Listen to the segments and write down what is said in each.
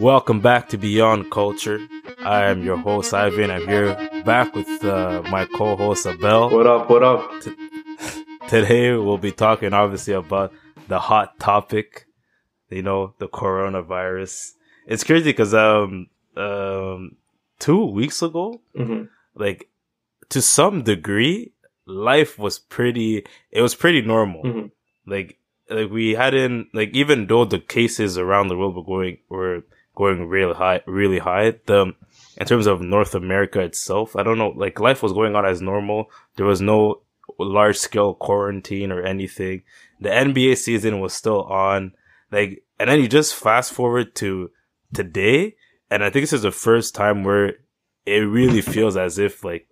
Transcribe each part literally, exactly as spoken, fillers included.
Welcome back to Beyond Culture. I am your host, Ivan. I'm here back with uh, my co-host, Abel. What up, what up? T- today, we'll be talking, obviously, about the hot topic, you know, the coronavirus. It's crazy because um, um, two weeks ago, mm-hmm. like, to some degree, life was pretty, it was pretty normal. Mm-hmm. Like, like we hadn't, like, even though the cases around the world were going, were going really high, really high, the, in terms of North America itself, I don't know, like, life was going on as normal. There was no large scale quarantine or anything. The N B A season was still on. Like, and then you just fast forward to today. And I think this is the first time where it really feels as if, like,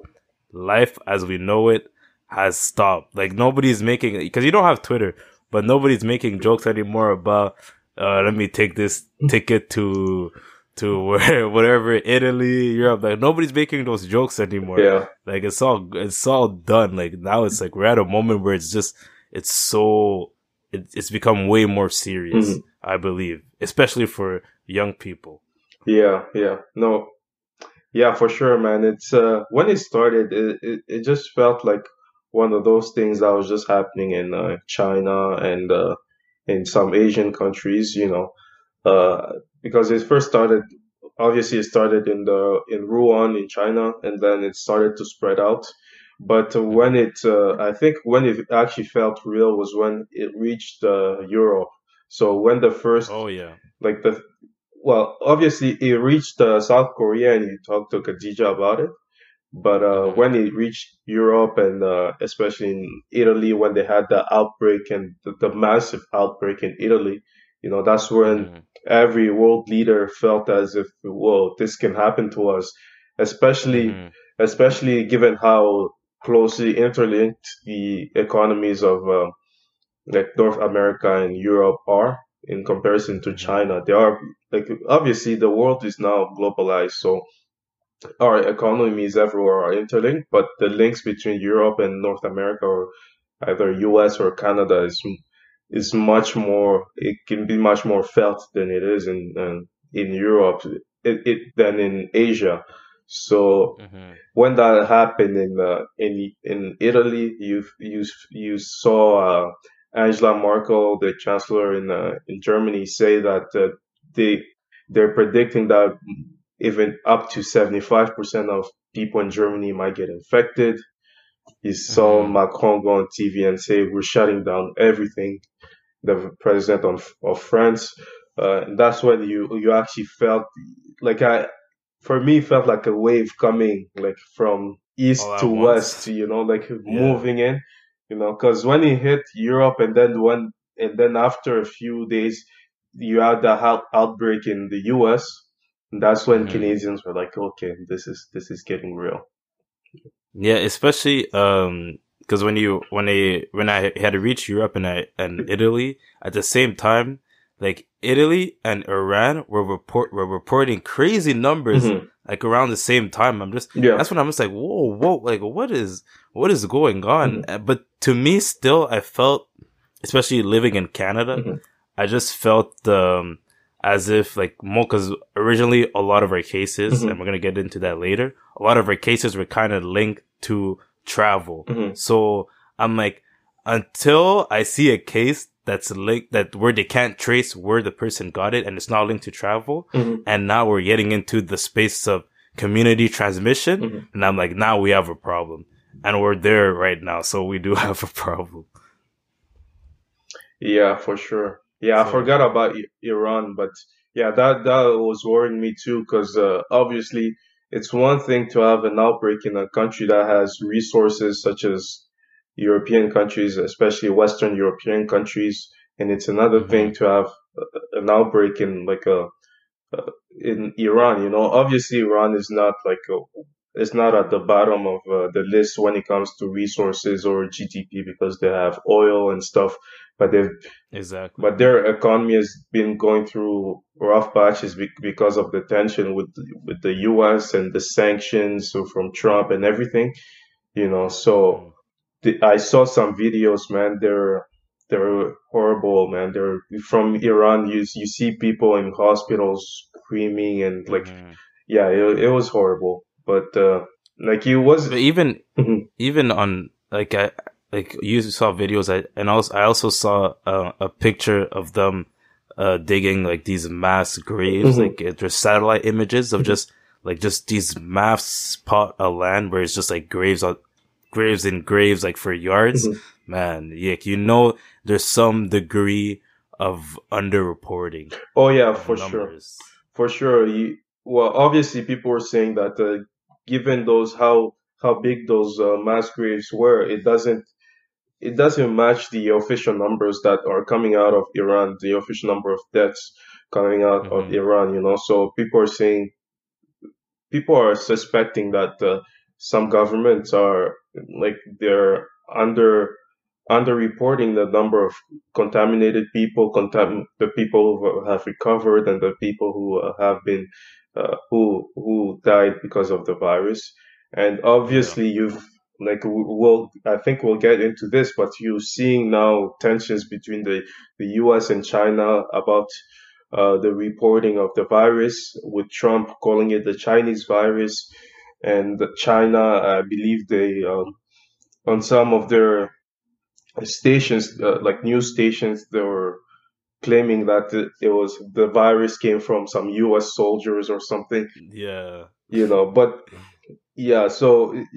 life as we know it has stopped. Like, nobody's making, because you don't have Twitter, but nobody's making jokes anymore about, uh, let me take this ticket to, to where, whatever, Italy, Europe. Like, nobody's making those jokes anymore. Yeah. Like, it's all, it's all done. Like, now it's like, we're at a moment where it's just, it's so, it, it's become way more serious, mm-hmm. I believe, especially for young people. Yeah. Yeah. No. Yeah, for sure, man. It's, uh, when it started, it, it, it just felt like one of those things that was just happening in uh, China and uh, in some Asian countries, you know, uh, because it first started, obviously it started in the in Wuhan in China, and then it started to spread out. But when it, uh, I think when it actually felt real was when it reached uh, Europe. So when the first, oh yeah, like the, well, obviously it reached uh, South Korea, and you talked to Khadija about it. But uh, when it reached Europe and uh, especially in Italy, when they had the outbreak and the, the massive outbreak in Italy, you know, that's when mm-hmm. every world leader felt as if, whoa, this can happen to us, especially mm-hmm. especially given how closely interlinked the economies of uh, like North America and Europe are in comparison to China. They are, like, obviously the world is now globalized, so our economies everywhere are interlinked, but the links between Europe and North America, or either U S or Canada, is is much more. It can be much more felt than it is in in, in Europe, it, it than in Asia. So mm-hmm. when that happened in uh, in in Italy, you you you saw uh, Angela Merkel, the chancellor in uh, in Germany, say that uh, they they're predicting that even up to seventy-five percent of people in Germany might get infected. You saw mm-hmm. Macron go on T V and say, we're shutting down everything, the president of, of France. Uh, and that's when you, you actually felt like I, for me, felt like a wave coming, like from east to west, you know, like yeah. moving in, you know, cause when it hit Europe and then when, and then after a few days, you had the out- outbreak in the U S, and that's when mm-hmm. Canadians were like, okay, this is this is getting real. Yeah, especially um, because when you when I when I had to reach Europe and I and Italy at the same time, like Italy and Iran were report were reporting crazy numbers mm-hmm. like around the same time. I'm just yeah. that's when I'm just like, whoa, whoa, like what is what is going on? Mm-hmm. But to me, still, I felt, especially living in Canada, mm-hmm. I just felt the um, as if, like, more, because originally a lot of our cases, mm-hmm. and we're going to get into that later, a lot of our cases were kind of linked to travel. Mm-hmm. So I'm like, until I see a case that's linked, that where they can't trace where the person got it and it's not linked to travel. Mm-hmm. And now we're getting into the space of community transmission. Mm-hmm. And I'm like, now we have a problem. And we're there right now. So we do have a problem. Yeah, for sure. Yeah, so, I forgot about Iran, but yeah, that, that was worrying me too, because uh, obviously it's one thing to have an outbreak in a country that has resources such as European countries, especially Western European countries, and it's another mm-hmm. thing to have an outbreak in like a uh, in Iran. You know, obviously Iran is not like a, it's not at the bottom of uh, the list when it comes to resources or G D P because they have oil and stuff. But they've exactly. But their economy has been going through rough patches because of the tension with with the U S and the sanctions from Trump and everything, you know. So the, I saw some videos, man. They're they're horrible, man. They're from Iran. You you see people in hospitals screaming and like, mm-hmm. yeah, it, it was horrible. But uh, like it was but even even on like I like you saw videos, I, and also I also saw uh, a picture of them uh, digging like these mass graves, mm-hmm. like it, there's satellite images of just like just these mass spot of land where it's just like graves on graves and graves like for yards. Mm-hmm. Man, yeah, you know there's some degree of underreporting. Oh yeah, for numbers. sure, for sure. You, well, obviously, people were saying that uh, given those how how big those uh, mass graves were, it doesn't it doesn't match the official numbers that are coming out of Iran, the official number of deaths coming out mm-hmm. of Iran. You know, so people are saying, people are suspecting that uh, some governments are like they're under. underreporting the number of contaminated people, contam- the people who have recovered and the people who uh, have been, uh, who who died because of the virus. And obviously, yeah. you've like we'll I think we'll get into this, but you're seeing now tensions between the the U S and China about uh, the reporting of the virus, with Trump calling it the Chinese virus, and China, I believe they um, on some of their stations, uh, like news stations, they were claiming that it was the virus came from some U S soldiers or something. Yeah, you know, but yeah, so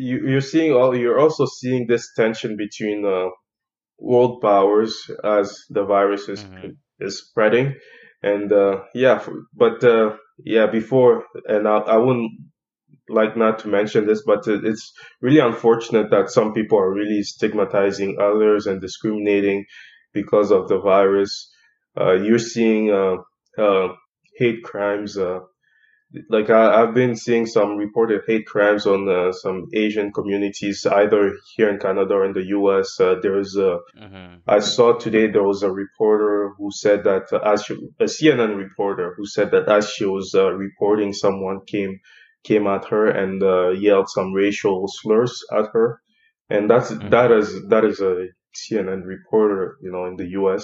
you, you're seeing all. You're also seeing this tension between uh, world powers as the virus is mm-hmm. is spreading, and uh, yeah, but uh, yeah, before and I, I wouldn't like not to mention this, but it's really unfortunate that some people are really stigmatizing others and discriminating because of the virus. Uh, you're seeing uh, uh, hate crimes. Uh, like I, I've been seeing some reported hate crimes on uh, some Asian communities, either here in Canada or in the U S. Uh, there's a, uh-huh. I saw today there was a reporter who said that uh, as she, a C N N reporter who said that as she was uh, reporting, someone came. came at her and uh, yelled some racial slurs at her, and that's mm-hmm. that is that is a C N N reporter, you know, in the U S,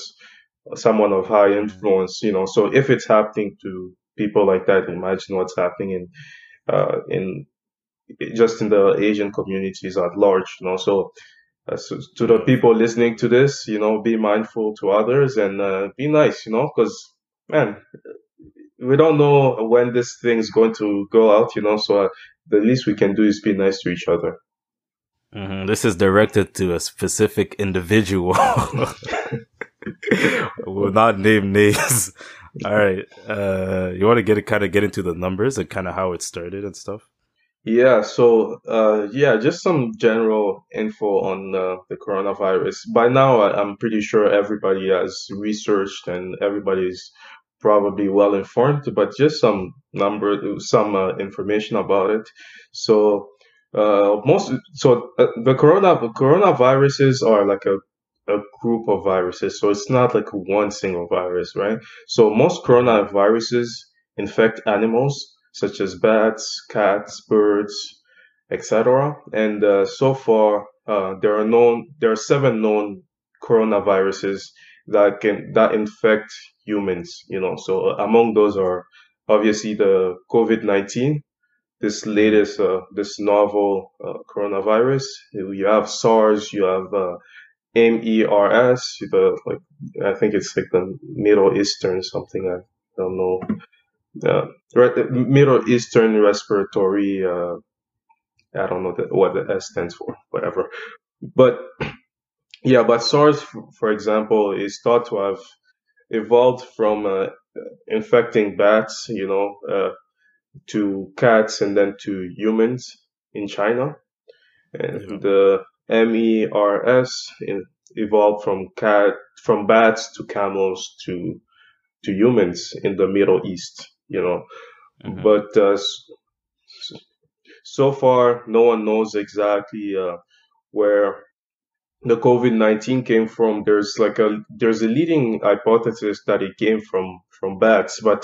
someone of high influence, you know. So if it's happening to people like that, imagine what's happening in uh, in just in the Asian communities at large, you know. So, uh, so to the people listening to this, you know, be mindful to others and uh, be nice, you know, because man. We don't know when this thing's going to go out, you know, so uh, the least we can do is be nice to each other. Mm-hmm. This is directed to a specific individual. We'll not name names. All right. Uh, you want to get kind of get into the numbers and kind of how it started and stuff? Yeah. So, uh, yeah, just some general info on uh, the coronavirus. By now, I, I'm pretty sure everybody has researched and everybody's probably well informed, but just some number, some uh, information about it. So, uh, most so uh, the corona coronaviruses are like a a group of viruses. So it's not like one single virus, right? So most coronaviruses infect animals such as bats, cats, birds, et cetera. And uh, so far, uh, there are known there are seven known coronaviruses that can that infect humans, you know. So among those are obviously the COVID nineteen, this latest, uh, this novel uh, coronavirus. You have SARS, you have uh, MERS, the like I think it's like the Middle Eastern something. I don't know. Uh, right, Middle Eastern respiratory. Uh, I don't know the, what the S stands for. Whatever, but. Yeah, but SARS, for example, is thought to have evolved from uh, infecting bats, you know, uh, to cats and then to humans in China. And the yeah. uh, MERS evolved from cat from bats to camels to to humans in the Middle East, you know. Mm-hmm. But uh, so far, no one knows exactly uh, where the COVID nineteen came from. There's like a there's a leading hypothesis that it came from from bats, but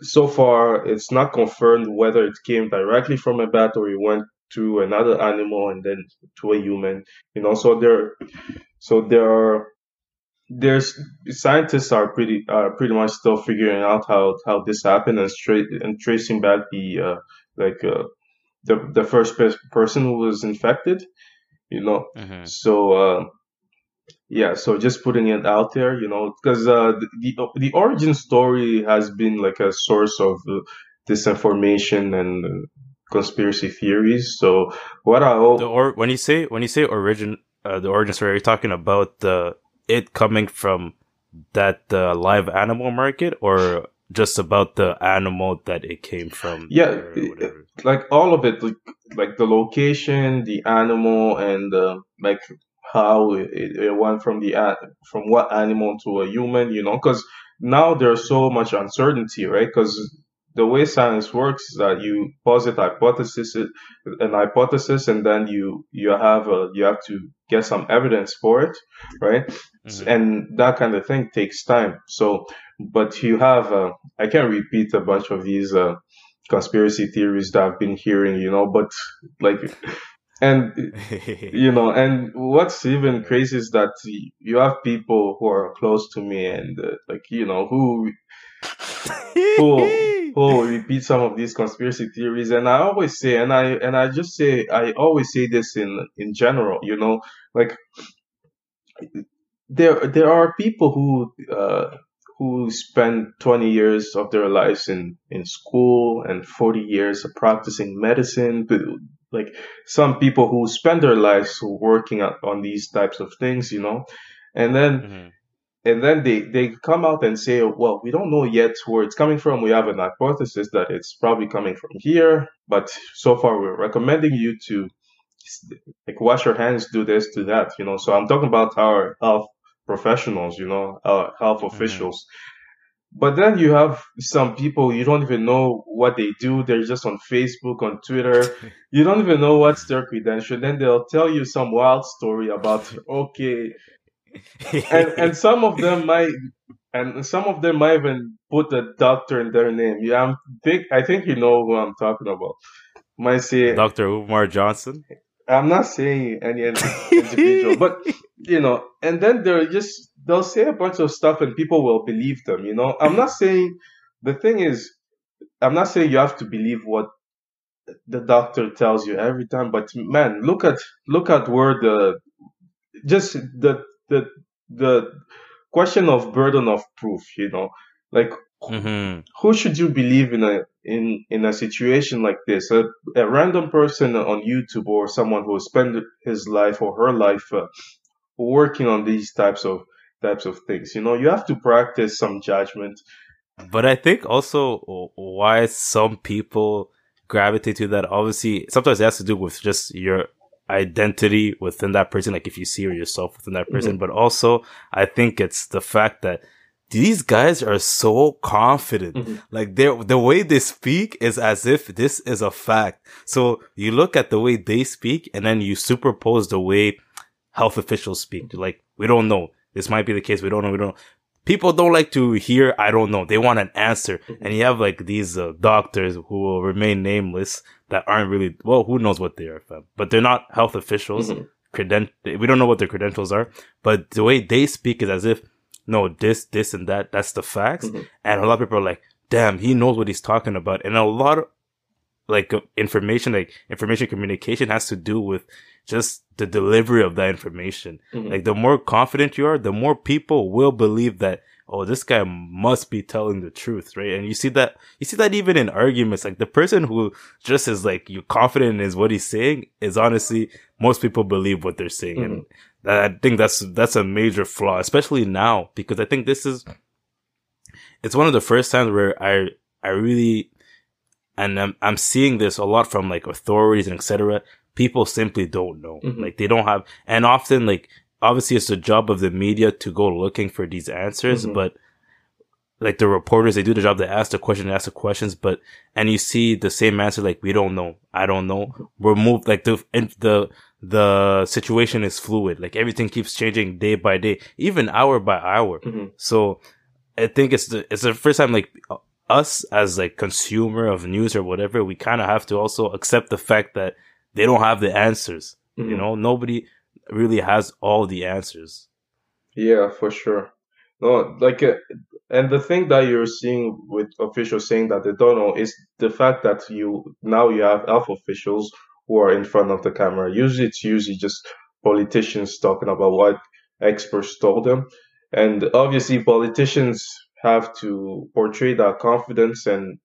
so far it's not confirmed whether it came directly from a bat or it went to another animal and then to a human, you know. So there so there are there's scientists are pretty uh, pretty much still figuring out how, how this happened and straight and tracing back the uh, like uh, the the first pe- person who was infected, you know. Mm-hmm. So uh, yeah, so just putting it out there, you know, because uh, the, the the origin story has been like a source of uh, disinformation and uh, conspiracy theories. So what I hope the or- when you say when you say origin uh, the origin story, are you talking about the it coming from that uh, live animal market, or just about the animal that it came from? Yeah, like all of it, like, like the location, the animal, and uh, like how it, it went from the from what animal to a human. You know, because now there's so much uncertainty, right? Because the way science works is that you posit hypothesis, an hypothesis, and then you you have a, you have to get some evidence for it, right? Mm-hmm. And that kind of thing takes time. So, but you have uh, I can't repeat a bunch of these uh, conspiracy theories that I've been hearing, you know. But like, and you know, and what's even crazy is that you have people who are close to me and uh, like you know who. who, who repeat some of these conspiracy theories, and I always say, and I and I just say, I always say this in, in general, you know, like there there are people who uh, who spend twenty years of their lives in, in school and forty years of practicing medicine, like some people who spend their lives working on these types of things, you know, and then. Mm-hmm. And then they, they come out and say, well, we don't know yet where it's coming from. We have an hypothesis that it's probably coming from here. But so far, we're recommending you to like wash your hands, do this, do that. You know, so I'm talking about our health professionals, you know, our health officials. Mm-hmm. But then you have some people, you don't even know what they do. They're just on Facebook, on Twitter. You don't even know what's their credential. Then they'll tell you some wild story about, okay... and and some of them might and some of them might even put a doctor in their name. Yeah, I'm think I think you know who I'm talking about. Might say Doctor Umar Johnson. I'm not saying any individual, but you know, and then they're just they'll say a bunch of stuff and people will believe them, you know. I'm not saying the thing is I'm not saying you have to believe what the doctor tells you every time, but man, look at look at where the just the The the question of burden of proof, you know, like mm-hmm. who should you believe in a in, in a situation like this? A, a random person on YouTube or someone who spent his life or her life uh, working on these types of types of things. You know, you have to practice some judgment. But I think also why some people gravitate to that. Obviously, sometimes it has to do with just your identity within that person, like if you see yourself within that person, mm-hmm. but also I think it's the fact that these guys are so confident. Mm-hmm. Like they're, the way they speak is as if this is a fact. So you look at the way they speak and then you superpose the way health officials speak. They're like, we don't know. This might be the case. We don't know. We don't know. People don't like to hear, I don't know. They want an answer. Mm-hmm. And you have like these uh, doctors who will remain nameless that aren't really, well, who knows what they are, fam. But they're not health officials. Mm-hmm. Creden- we don't know what their credentials are. But the way they speak is as if, no, this, this, and that, that's the facts. Mm-hmm. And a lot of people are like, damn, he knows what he's talking about. And a lot of like information, like information communication has to do with just the delivery of that information. Mm-hmm. Like the more confident you are, the more people will believe that, oh, this guy must be telling the truth, right? And you see that, you see that even in arguments, like the person who just is like, you're confident in what he's saying is honestly, most people believe what they're saying. Mm-hmm. And that, I think that's, that's a major flaw, especially now, because I think this is, it's one of the first times where I, I really, and I'm, I'm seeing this a lot from like authorities and et cetera. People simply don't know. Mm-hmm. Like they don't have, and often like, obviously it's the job of the media to go looking for these answers, mm-hmm. but like the reporters, they do the job. They ask the question, they ask the questions, but, and you see the same answer, like, we don't know. I don't know. We're moved, like the, the, the situation is fluid. Like everything keeps changing day by day, even hour by hour. Mm-hmm. So I think it's the, it's the first time like us as like consumer of news or whatever, we kind of have to also accept the fact that they don't have the answers. Mm-hmm. You know, nobody really has all the answers. Yeah, for sure. No, like, uh, and the thing that you're seeing with officials saying that they don't know is the fact that you now you have health officials who are in front of the camera. Usually, it's usually just politicians talking about what experts told them, and obviously, politicians have to portray that confidence and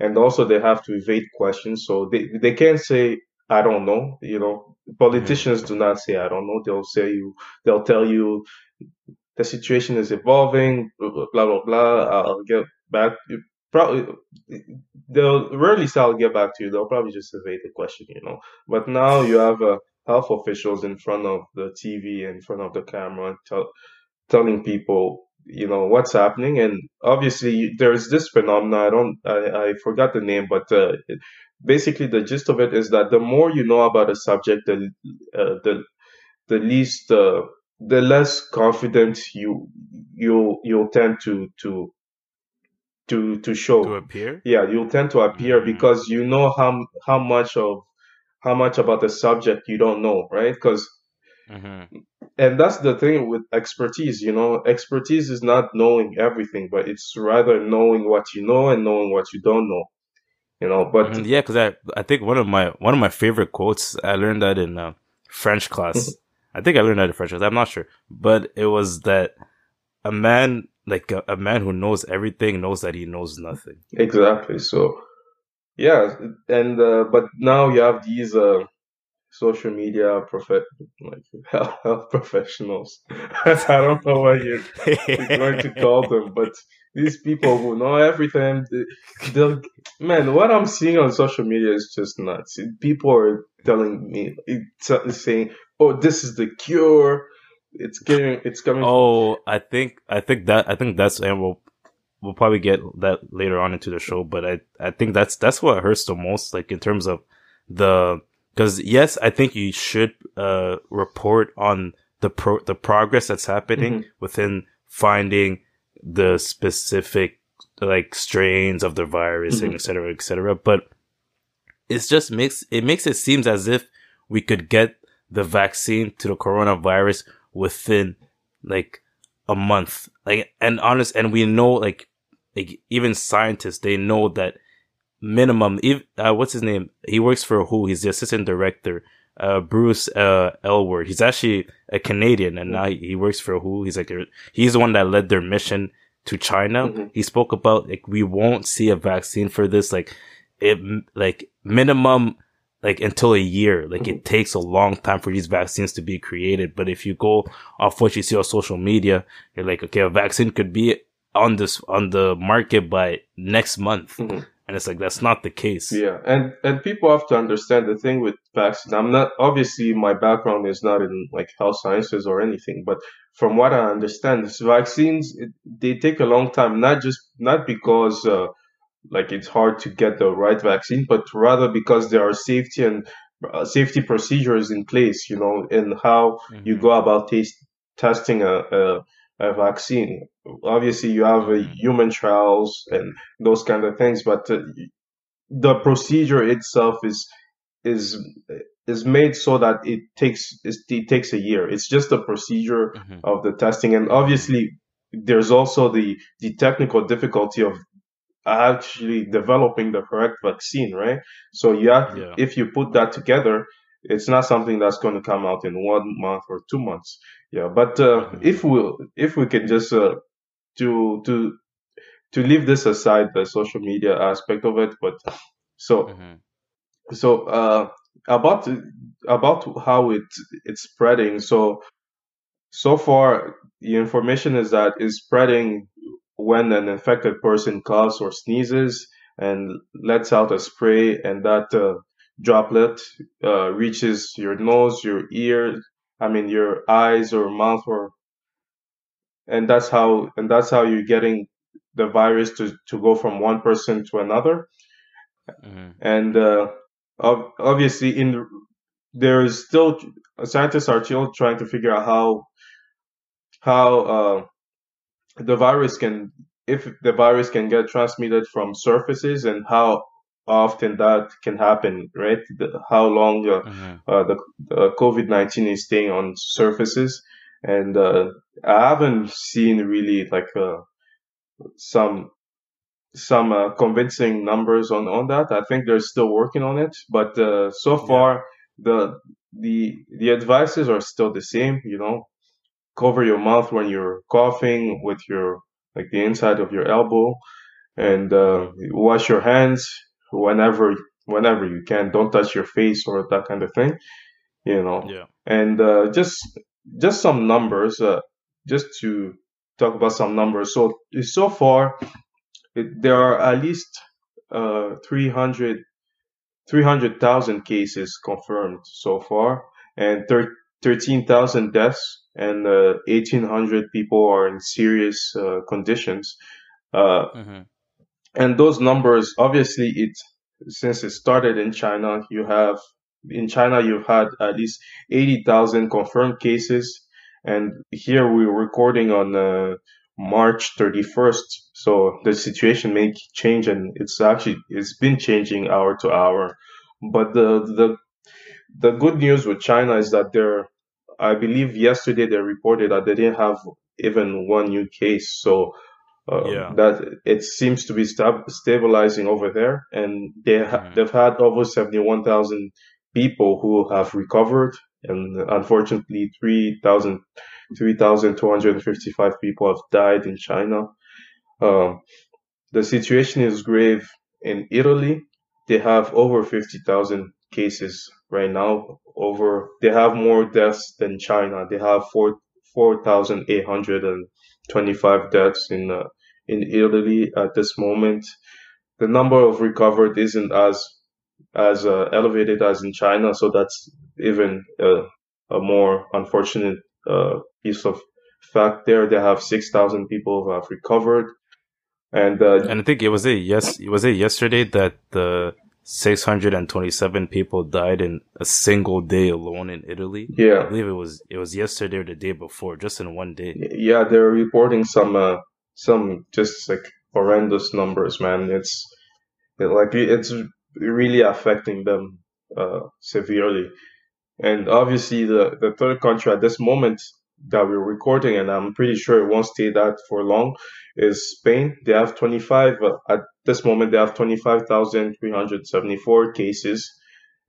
and also they have to evade questions. So they they can't say I don't know. You know, Yeah. politicians do not say I don't know. They'll say you. They'll tell you the situation is evolving, blah blah blah. blah. I'll get back. You probably they'll rarely say I'll get back to you. They'll probably just evade the question, you know. But now you have uh, health officials in front of the T V, in front of the camera, tell, telling people, you know, what's happening. And obviously, there's this phenomenon. I don't, I, I forgot the name, but uh, it, basically the gist of it is that the more you know about a subject, the uh, the the least uh, the less confident you you you'll tend to to to to To show. appear? Yeah, you'll tend to appear Mm. because you know how how much of how much about the subject you don't know, right? Because Mm-hmm. and that's the thing with expertise, you know, expertise is not knowing everything, but it's rather knowing what you know and knowing what you don't know, you know. But Mm-hmm. Yeah, because I I think one of my one of my favorite quotes I learned that in uh, French class. I think I learned that in French class. I'm not sure, but it was that a man like a, a man who knows everything knows that he knows nothing. exactly. So yeah, and uh, but now you have these uh, social media profe- like health, health professionals. I don't know what you're, you're going to call them, but these people who know everything, they, they'll, man, what I'm seeing on social media is just nuts. People are telling me, it's saying, "Oh, this is the cure. It's getting, it's coming." Oh, I think I think that I think that's and we'll we'll probably get that later on into the show, but I I think that's that's what hurts the most, like in terms of the because yes, I think you should uh report on the pro the progress that's happening Mhm. within finding the specific like strains of the virus and et Mhm. cetera, et cetera. But it's just makes it makes it seems as if we could get the vaccine to the coronavirus within like a month. Like and honest and we know like like even scientists they know that minimum if uh, what's his name? He works for W H O, he's the assistant director. Uh Bruce uh Elward. He's actually a Canadian and now he he works for W H O. He's like a, he's the one that led their mission to China. Mhm. He spoke about like we won't see a vaccine for this like it like minimum like until a year. Like Mhm. it takes a long time for these vaccines to be created. But if you go off what you see on social media, you're like, okay, a vaccine could be on this on the market by next month. Mhm. And it's like that's not the case. Yeah, and and people have to understand the thing with vaccine. I'm not obviously my background is not in like health sciences or anything, but from what I understand, this vaccines it, they take a long time. Not just not because uh, like it's hard to get the right vaccine, but rather because there are safety and uh, safety procedures in place, you know, and how you go hmm about test, testing a, a a vaccine. Obviously, you have a hmm human trials and those kind of things, but uh, the procedure itself is is is made so that it takes it takes a year. It's just the procedure hmm of the testing, and hmm obviously, there's also the the technical difficulty of actually developing the correct vaccine, right? So you have, Yeah. if you put that together, it's not something that's going to come out in one month or two months. Yeah, but uh, hmm if we if we can just uh, to to to leave this aside, the social media aspect of it, but so hmm so uh about about how it it's spreading. So so far, the information is that it's spreading when an infected person coughs or sneezes and lets out a spray, and that uh, droplet uh, reaches your nose, your ear, I mean your eyes or mouth, or and that's how and that's how you're getting the virus to to go from one person to another. hmm And uh, ob- obviously, in there is still scientists are still trying to figure out how how uh, the virus can if the virus can get transmitted from surfaces and how often that can happen, right? The, how long uh, hmm uh, the, the COVID nineteen is staying on surfaces, And uh, I haven't seen really like uh, some some uh, convincing numbers on, on that. I think they're still working on it, but uh, so far the the the advices are still the same. You know, cover your mouth when you're coughing with your like the inside of your elbow, and uh, wash your hands whenever whenever you can. Don't touch your face or that kind of thing. You know, yeah. And uh, just just some numbers, uh, just to talk about some numbers. So so far. It, there are at least uh, three hundred thousand cases confirmed so far, and thir- thirteen thousand deaths, and uh, eighteen hundred people are in serious uh, conditions. Uh, mm-hmm. And those numbers, obviously, it since it started in China, you have in China you've had at least eighty thousand confirmed cases, and here we're recording on uh, March thirty-first. So the situation may change, and it's actually it's been changing hour to hour. But the the the good news with China is that they're, I believe yesterday they reported that they didn't have even one new case. So uh, yeah. that it seems to be stab- stabilizing over there, and they ha- mm-hmm. they've had over seventy-one thousand people who have recovered, and unfortunately three thousand three thousand two hundred fifty-five people have died in China. Um, the situation is grave in Italy. They have over fifty thousand cases right now. Over, they have more deaths than China. They have four thousand eight hundred twenty-five deaths in uh, in Italy at this moment. The number of recovered isn't as as uh, elevated as in China, so that's even uh, a more unfortunate uh, piece of fact. There, they have six thousand people who have recovered. And uh, and I think it was it yes it was it yesterday that the six hundred twenty-seven people died in a single day alone in Italy. Yeah, I believe it was it was yesterday or the day before, just in one day. Yeah, they're reporting some uh, some just like horrendous numbers, man. It's it, like it's really affecting them uh, severely. And obviously, the the third country at this moment that we're recording, and I'm pretty sure it won't stay that for long, is Spain. They have twenty-five uh, at this moment. They have twenty-five thousand three hundred seventy-four cases,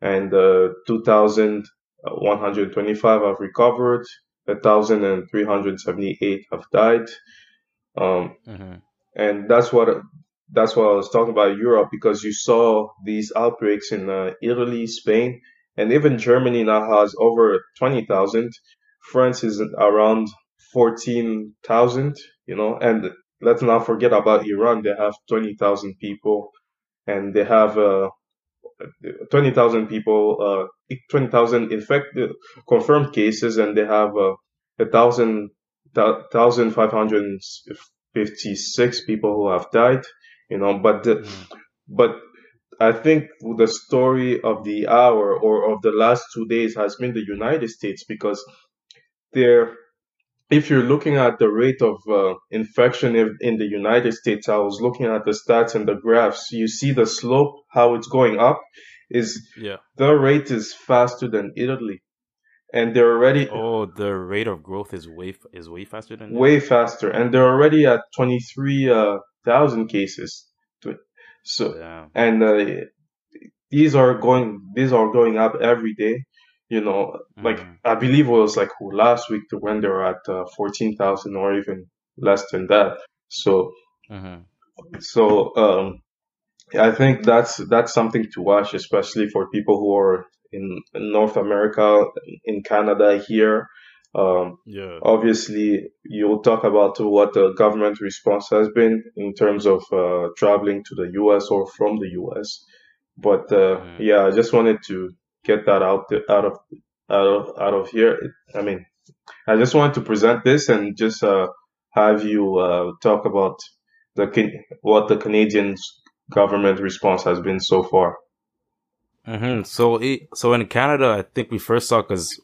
and uh, two thousand one hundred twenty-five have recovered. one thousand three hundred seventy-eight have died. Um, mm-hmm. And that's what that's what I was talking about Europe, because you saw these outbreaks in uh, Italy, Spain, and even Germany now has over twenty thousand. France is around fourteen thousand, you know, and let's not forget about Iran. They have twenty thousand people, and they have uh, twenty thousand people, uh, twenty thousand infected, confirmed cases, and they have uh, one thousand five hundred fifty-six people who have died, you know, but the, but I think the story of the hour or of the last two days has been the United States, because there, if you're looking at the rate of uh, infection in the United States, I was looking at the stats and the graphs. You see the slope, how it's going up. Is yeah. The rate is faster than Italy, and they're already. Oh, the rate of growth is way is way faster than. Way Italy. Faster, and they're already at twenty-three uh, thousand cases. So yeah. and uh, these are going these are going up every day. You know, like mm-hmm. I believe it was like last week when they were at uh, fourteen thousand or even less than that. So, mm-hmm. so um, I think that's that's something to watch, especially for people who are in North America, in Canada here. Um, yeah. Obviously, you'll talk about what the government response has been in terms of uh, traveling to the U S or from the U S. But uh, mm-hmm. yeah, I just wanted to get that out out of out of out of here. I mean, I just wanted to present this and just uh, have you uh, talk about the what the Canadian government response has been so far. Mm-hmm. So, it, so in Canada, I think we first saw because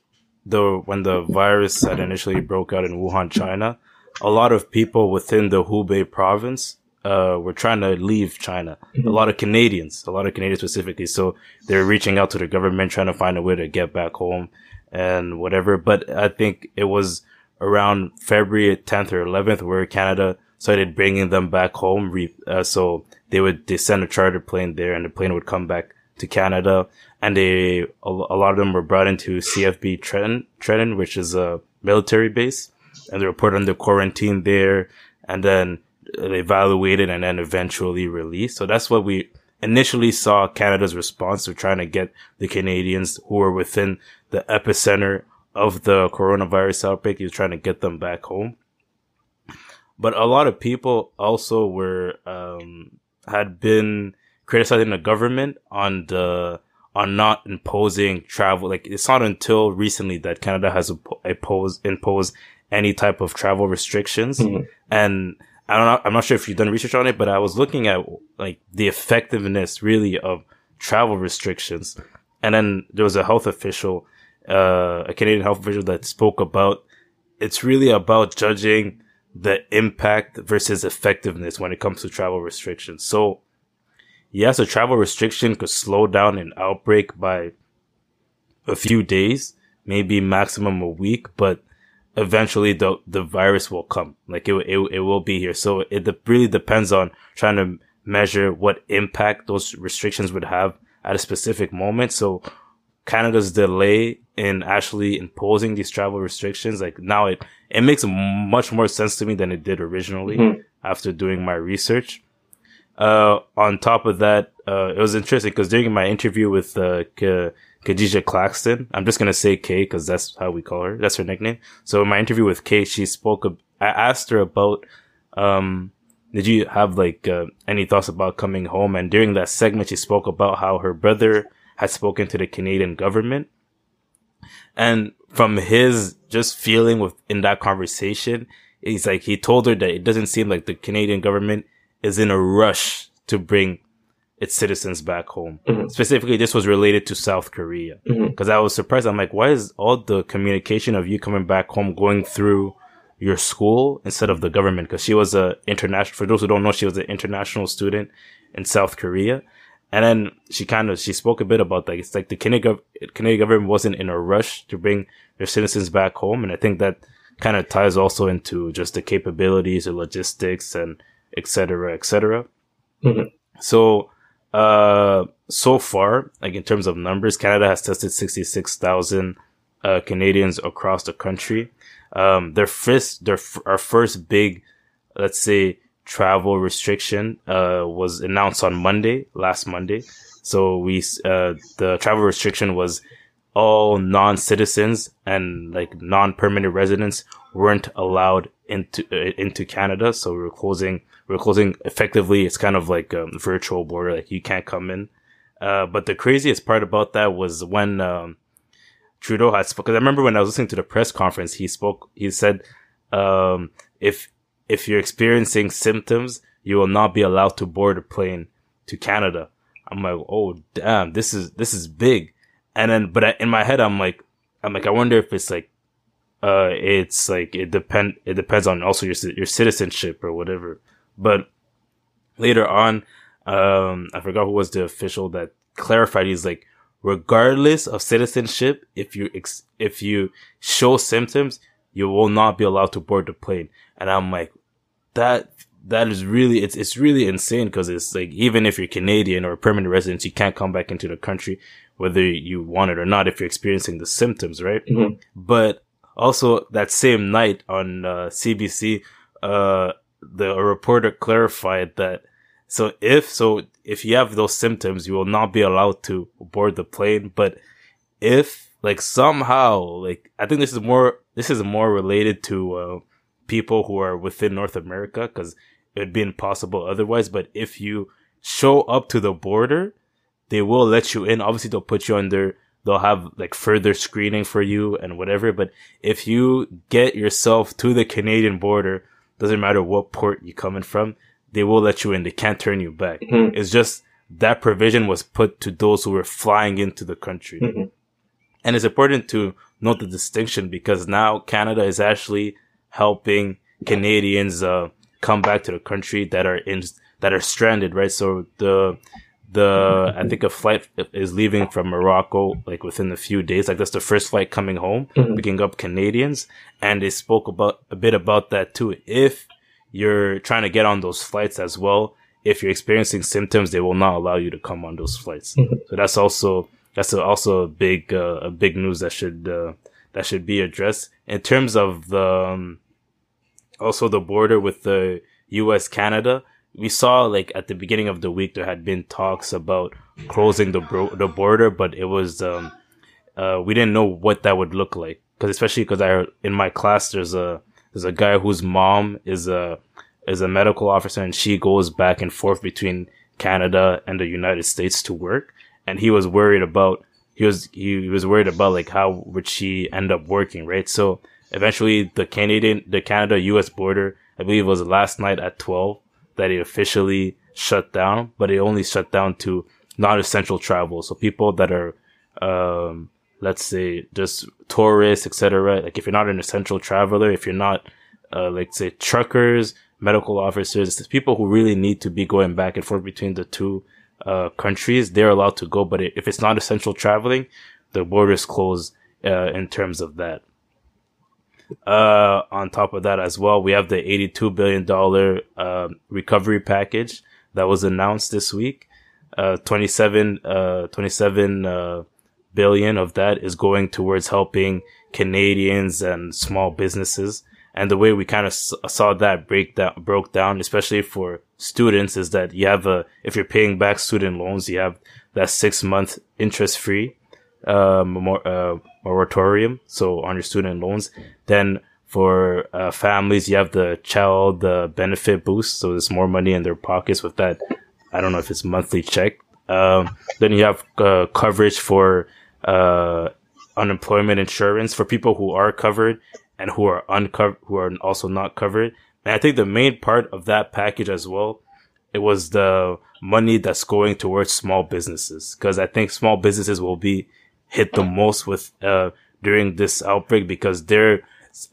the when the virus had initially broke out in Wuhan, China, a lot of people within the Hubei province uh were trying to leave China. A lot of Canadians, a lot of Canadians specifically. So they're reaching out to the government, trying to find a way to get back home and whatever. But I think it was around February tenth or eleventh where Canada started bringing them back home. Uh, so they would descend a charter plane there, and the plane would come back to Canada. And they, a, a lot of them were brought into C F B Trenton, Trenton, which is a military base, and they were put under quarantine there, and then evaluated and then eventually released. So that's what we initially saw Canada's response to trying to get the Canadians who were within the epicenter of the coronavirus outbreak. He was trying to get them back home. But a lot of people also were, um, had been criticizing the government on the, on not imposing travel. Like, it's not until recently that Canada has imposed, imposed any type of travel restrictions. Mm-hmm. And I don't know, I'm not sure if you've done research on it, but I was looking at like the effectiveness really of travel restrictions. And then there was a health official, uh, a Canadian health official that spoke about, it's really about judging the impact versus effectiveness when it comes to travel restrictions. So yes, a travel restriction could slow down an outbreak by a few days, maybe maximum a week, but eventually the the virus will come. Like it it, it will be here. So it de- really depends on trying to measure what impact those restrictions would have at a specific moment. So Canada's delay in actually imposing these travel restrictions, like now it it makes much more sense to me than it did originally. Mm-hmm. After doing my research. Uh, on top of that, uh, it was interesting because during my interview with uh, K- Khadija Claxton, I'm just going to say Kay because that's how we call her. That's her nickname. So in my interview with Kay, she spoke, ab- I asked her about, um, did you have like uh, any thoughts about coming home? And during that segment, she spoke about how her brother had spoken to the Canadian government. And from his just feeling within that conversation, he's like, he told her that it doesn't seem like the Canadian government is in a rush to bring its citizens back home. Mm-hmm. Specifically, this was related to South Korea. Because mm-hmm. I was surprised. I'm like, why is all the communication of you coming back home going through your school instead of the government? Because she was a international, for those who don't know, she was an international student in South Korea. And then she kind of, she spoke a bit about that. It's like the Canadian, Canadian government wasn't in a rush to bring their citizens back home. And I think that kind of ties also into just the capabilities or logistics and et cetera, et cetera. Mm-hmm. So, uh, so far, like in terms of numbers, Canada has tested sixty-six thousand, uh, Canadians across the country. Um, their first, their, our first big, let's say, travel restriction, uh, was announced on Monday, last Monday. So we, uh, the travel restriction was all non-citizens and like non-permanent residents weren't allowed into, uh, into Canada. So we were closing, We're closing effectively. It's kind of like a virtual border. Like you can't come in. Uh, but the craziest part about that was when, um, Trudeau had spoken. I remember when I was listening to the press conference, he spoke, he said, um, if, if you're experiencing symptoms, you will not be allowed to board a plane to Canada. I'm like, oh damn, this is, this is big. And then, but I, in my head, I'm like, I'm like, I wonder if it's like, uh, it's like, it depend, it depends on also your, your citizenship or whatever. But later on, um, I forgot who was the official that clarified. He's like, regardless of citizenship, if you ex- if you show symptoms, you will not be allowed to board the plane. And I'm like, that that is really it's it's really insane because it's like even if you're Canadian or a permanent resident, you can't come back into the country whether you want it or not if you're experiencing the symptoms, right? Mm-hmm. But also that same night on uh, C B C. Uh, The a reporter clarified that so if so if you have those symptoms, you will not be allowed to board the plane. But if like somehow like I think this is more this is more related to uh, people who are within North America because it would be impossible otherwise. But if you show up to the border, they will let you in. Obviously, they'll put you under. They'll have like further screening for you and whatever. But if you get yourself to the Canadian border. Doesn't matter what port you're coming from, they will let you in. They can't turn you back. Mm-hmm. It's just that provision was put to those who were flying into the country. Mm-hmm. And it's important to note the distinction because now Canada is actually helping Canadians uh, come back to the country that are in that are stranded, right? So the The I think a flight is leaving from Morocco like within a few days. Like that's the first flight coming home, mm-hmm. picking up Canadians, and they spoke about a bit about that too. If you're trying to get on those flights as well, if you're experiencing symptoms, they will not allow you to come on those flights. Mm-hmm. So that's also that's a, also a big uh, a big news that should uh, that should be addressed in terms of the um, also the border with the U S Canada. We saw, like, at the beginning of the week, there had been talks about closing the bro- the border, but it was, um, uh, we didn't know what that would look like. Cause especially cause I, in my class, there's a, there's a guy whose mom is a, is a medical officer, and she goes back and forth between Canada and the United States to work. And he was worried about, he was, he was worried about, like, how would she end up working, right? So eventually the Canadian, the Canada-U S border, I believe it was last night at twelve. That it officially shut down, but it only shut down to non-essential travel. So people that are, um, let's say, just tourists, et cetera. Like if you're not an essential traveler, if you're not, uh, like say truckers, medical officers, people who really need to be going back and forth between the two uh, countries, they're allowed to go. But if it's not essential traveling, the border is closed uh, in terms of that. Uh, on top of that as well, we have the eighty-two billion dollars uh, recovery package that was announced this week. Uh, twenty-seven, uh, twenty-seven uh, billion of that is going towards helping Canadians and small businesses. And the way we kind of s- saw that break down, broke down, especially for students, is that you have a, if you're paying back student loans, you have that six month interest free, uh, more, uh, moratorium, so on your student loans. Then for uh, families, you have the child uh, benefit boost, so there's more money in their pockets with that. I don't know if it's monthly check. Um, then you have uh, coverage for uh, unemployment insurance for people who are covered and who are uncovered, who are also not covered. And I think the main part of that package as well, it was the money that's going towards small businesses, because I think small businesses will be hit the most with uh during this outbreak, because they're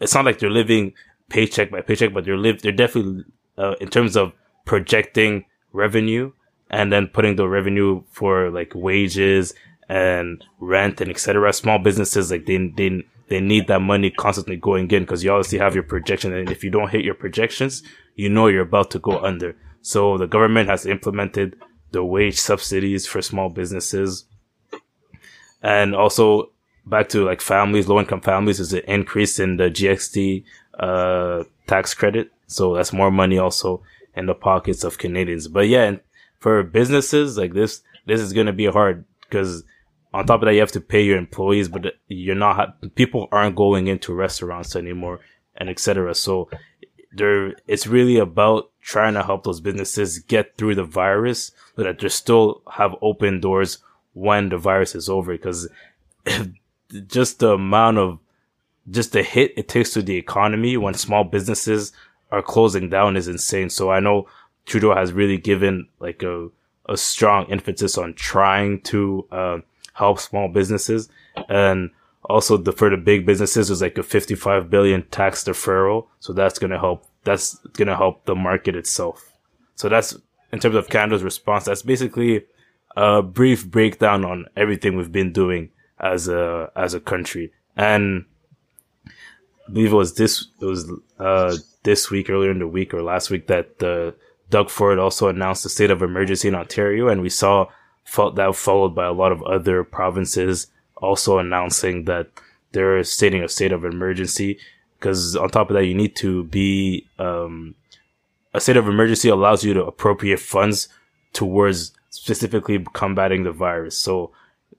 it's not like they're living paycheck by paycheck, but they're live they're definitely uh, in terms of projecting revenue and then putting the revenue for like wages and rent and etc. Small businesses, like they they they need that money constantly going in, because you obviously have your projection, and if you don't hit your projections, you know you're about to go under. So the government has implemented the wage subsidies for small businesses. And also back to like families, low-income families, is an increase in the G S T uh, tax credit. So that's more money also in the pockets of Canadians. But yeah, for businesses like this, this is going to be hard, because on top of that, you have to pay your employees, but you're not, ha- people aren't going into restaurants anymore and et cetera. So there, it's really about trying to help those businesses get through the virus so that they still have open doors when the virus is over, because just the amount of just the hit it takes to the economy when small businesses are closing down is insane. So I know Trudeau has really given like a a strong emphasis on trying to uh, help small businesses, and also the for the big businesses is like a fifty-five billion tax deferral. So that's gonna help. That's gonna help the market itself. So that's in terms of Canada's response. That's basically a brief breakdown on everything we've been doing as a as a country. And I believe it was this it was uh this week, earlier in the week or last week, that uh, Doug Ford also announced the state of emergency in Ontario, and we saw that followed by a lot of other provinces also announcing that they're stating a state of emergency, because on top of that, you need to be um a state of emergency allows you to appropriate funds towards specifically combating the virus. So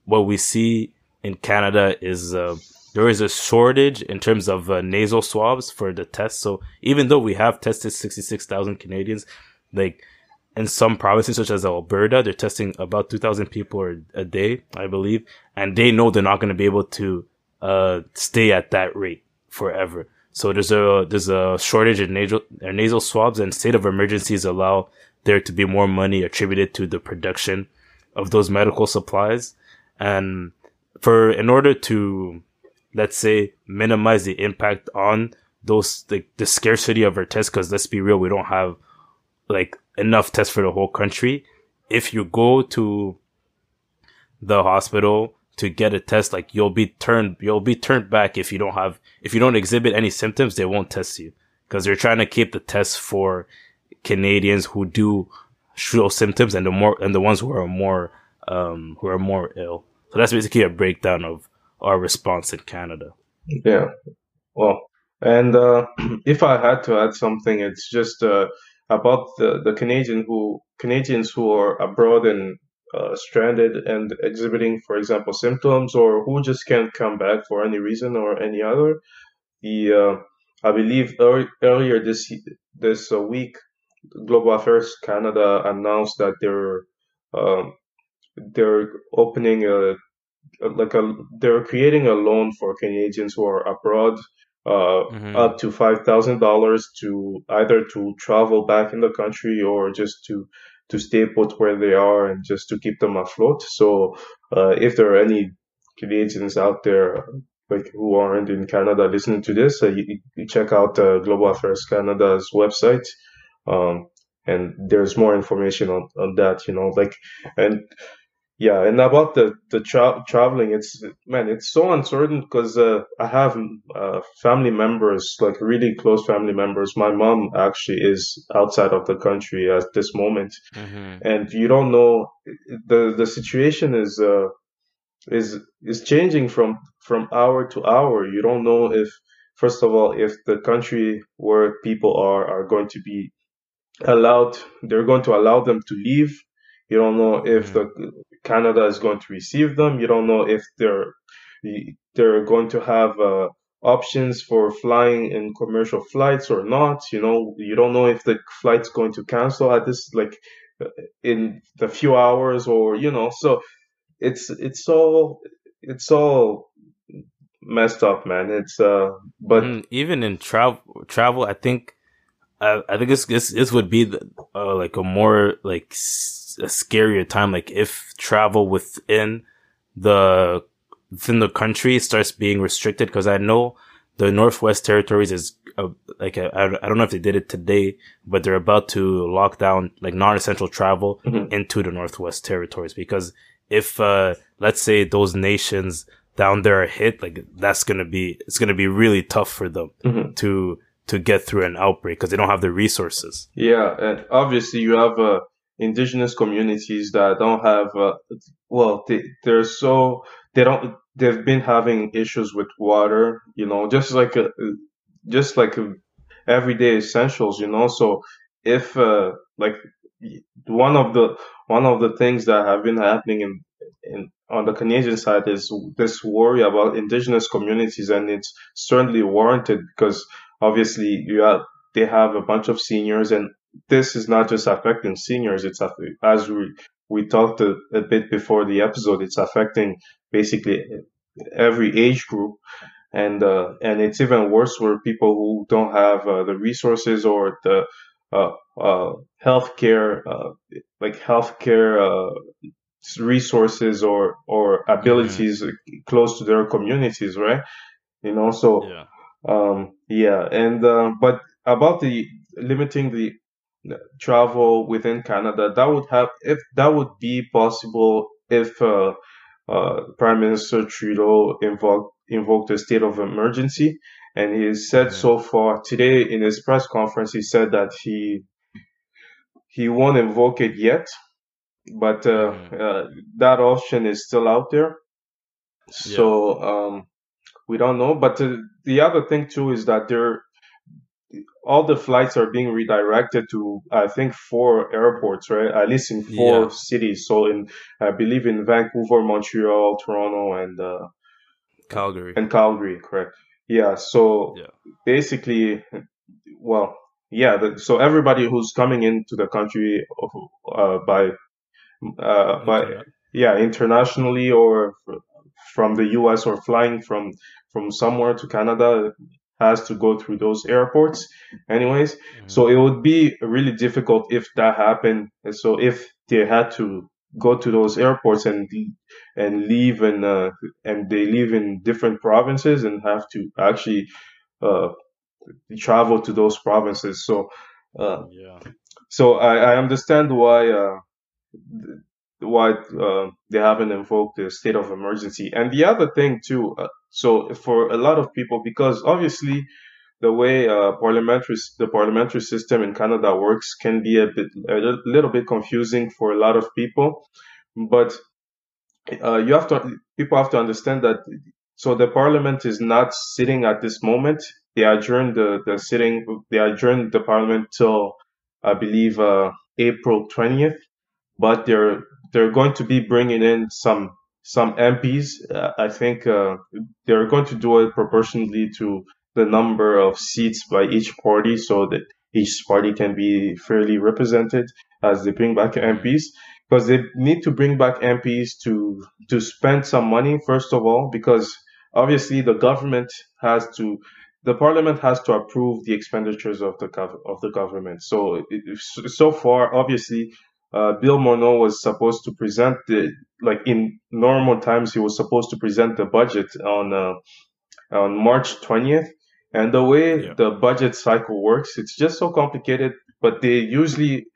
what we see in Canada is uh, there is a shortage in terms of uh, nasal swabs for the test. So even though we have tested sixty-six thousand Canadians, like in some provinces such as Alberta, they're testing about two thousand people a day, I believe, and they know they're not going to be able to uh, stay at that rate forever. So there's a there's a shortage in nasal, in nasal swabs, and state of emergencies allow there to be more money attributed to the production of those medical supplies. And for, in order to, let's say, minimize the impact on those, the, the scarcity of our tests, because let's be real, we don't have like enough tests for the whole country. if you go to the hospital to get a test, like you'll be turned, you'll be turned back if you don't have, if you don't exhibit any symptoms, they won't test you because they're trying to keep the test for Canadians who do show symptoms and the more, and the ones who are more, um, who are more ill. So that's basically a breakdown of our response in Canada. Yeah. Well, and, uh, if I had to add something, it's just, uh, about the, the Canadian who, Canadians who are abroad and uh, stranded and exhibiting, for example, symptoms, or who just can't come back for any reason or any other. The, uh, I believe er- earlier this, this uh, week, Global Affairs Canada announced that they're, um, they're opening a, like a, they're creating a loan for Canadians who are abroad, uh, mm-hmm. up to five thousand dollars to either to travel back in the country or just to, to stay put where they are and just to keep them afloat. So, uh, if there are any Canadians out there, like who aren't in Canada listening to this, uh, you, you check out, uh, Global Affairs Canada's website. Um, and there's more information on, on that, you know, like, and yeah, and about the, the tra- traveling, it's, man, it's so uncertain because, uh, I have, uh, family members, like really close family members. My mom actually is outside of the country at this moment. Mm-hmm. And you don't know, the, the situation is, uh, is, is changing from, from hour to hour. You don't know if, first of all, if the country where people are, are going to be allowed, they're going to allow them to leave. You don't know if the Canada is going to receive them. You don't know if they're they're going to have uh, options for flying in commercial flights or not. You know, you don't know if the flight's going to cancel at this, like in the few hours, or you know. So it's it's all it's all messed up, man. It's uh, but mm, even in travel travel, I think. I, I think this, this, this would be the, uh, like a more, like, s- a scarier time. Like, if travel within the, within the country starts being restricted, cause I know the Northwest Territories is, uh, like, I, I don't know if they did it today, but they're about to lock down, like, non-essential travel mm-hmm. into the Northwest Territories. Because if, uh, let's say those nations down there are hit, like, that's gonna be, it's gonna be really tough for them mm-hmm. to, to get through an outbreak because they don't have the resources. Yeah, and obviously you have uh, indigenous communities that don't have. Uh, well, they they're so they don't. They've been having issues with water, you know, just like a, just like a everyday essentials, you know. So if uh, like one of the one of the things that have been happening in in on the Canadian side is this worry about indigenous communities, and it's certainly warranted because. Obviously, you have, they have a bunch of seniors, and this is not just affecting seniors. It's as we we talked a, a bit before the episode. It's affecting basically every age group, and uh, and it's even worse for people who don't have uh, the resources or the uh, uh, healthcare uh, like healthcare uh, resources or or abilities mm-hmm. close to their communities, right? You know, so. Yeah. Um, yeah, and, uh, but about the limiting the travel within Canada, that would have, if that would be possible if, uh, uh, Prime Minister Trudeau invoked, invoked a state of emergency. And he said mm-hmm. so far today in his press conference, he said that he, he won't invoke it yet, but, uh, mm-hmm. uh that option is still out there. Yeah. So, um, we don't know, but uh, the other thing too is that there, all the flights are being redirected to I think four airports, right? At least in four yeah. cities. So in I believe in Vancouver, Montreal, Toronto, and uh, Calgary. And Calgary, correct? Yeah. So yeah. basically, well, yeah. The, so everybody who's coming into the country uh, by uh, by okay. yeah internationally or from the U S or flying from from somewhere to Canada has to go through those airports anyways. Mm-hmm. So it would be really difficult if that happened. So if they had to go to those airports and and leave and uh, and they live in different provinces and have to actually uh, travel to those provinces. So uh, yeah. So I, I understand why uh, why uh, they haven't invoked the state of emergency. And the other thing too, uh, so for a lot of people, because obviously the way uh, parliamentary the parliamentary system in Canada works can be a bit a little bit confusing for a lot of people, but uh, you have to people have to understand that. So the parliament is not sitting at this moment. They adjourned the, the sitting. They adjourned the parliament till I believe uh, April twentieth, but they're they're going to be bringing in some some M Ps. Uh, I think uh, they're going to do it proportionally to the number of seats by each party, so that each party can be fairly represented as they bring back M Ps. Because they need to bring back M Ps to to spend some money first of all, because obviously the government has to. The parliament has to approve the expenditures of the of the government. So so far, obviously, uh, Bill Morneau was supposed to present the like in normal times he was supposed to present the budget on uh, on March twentieth. And the way yeah. the budget cycle works, it's just so complicated. But they usually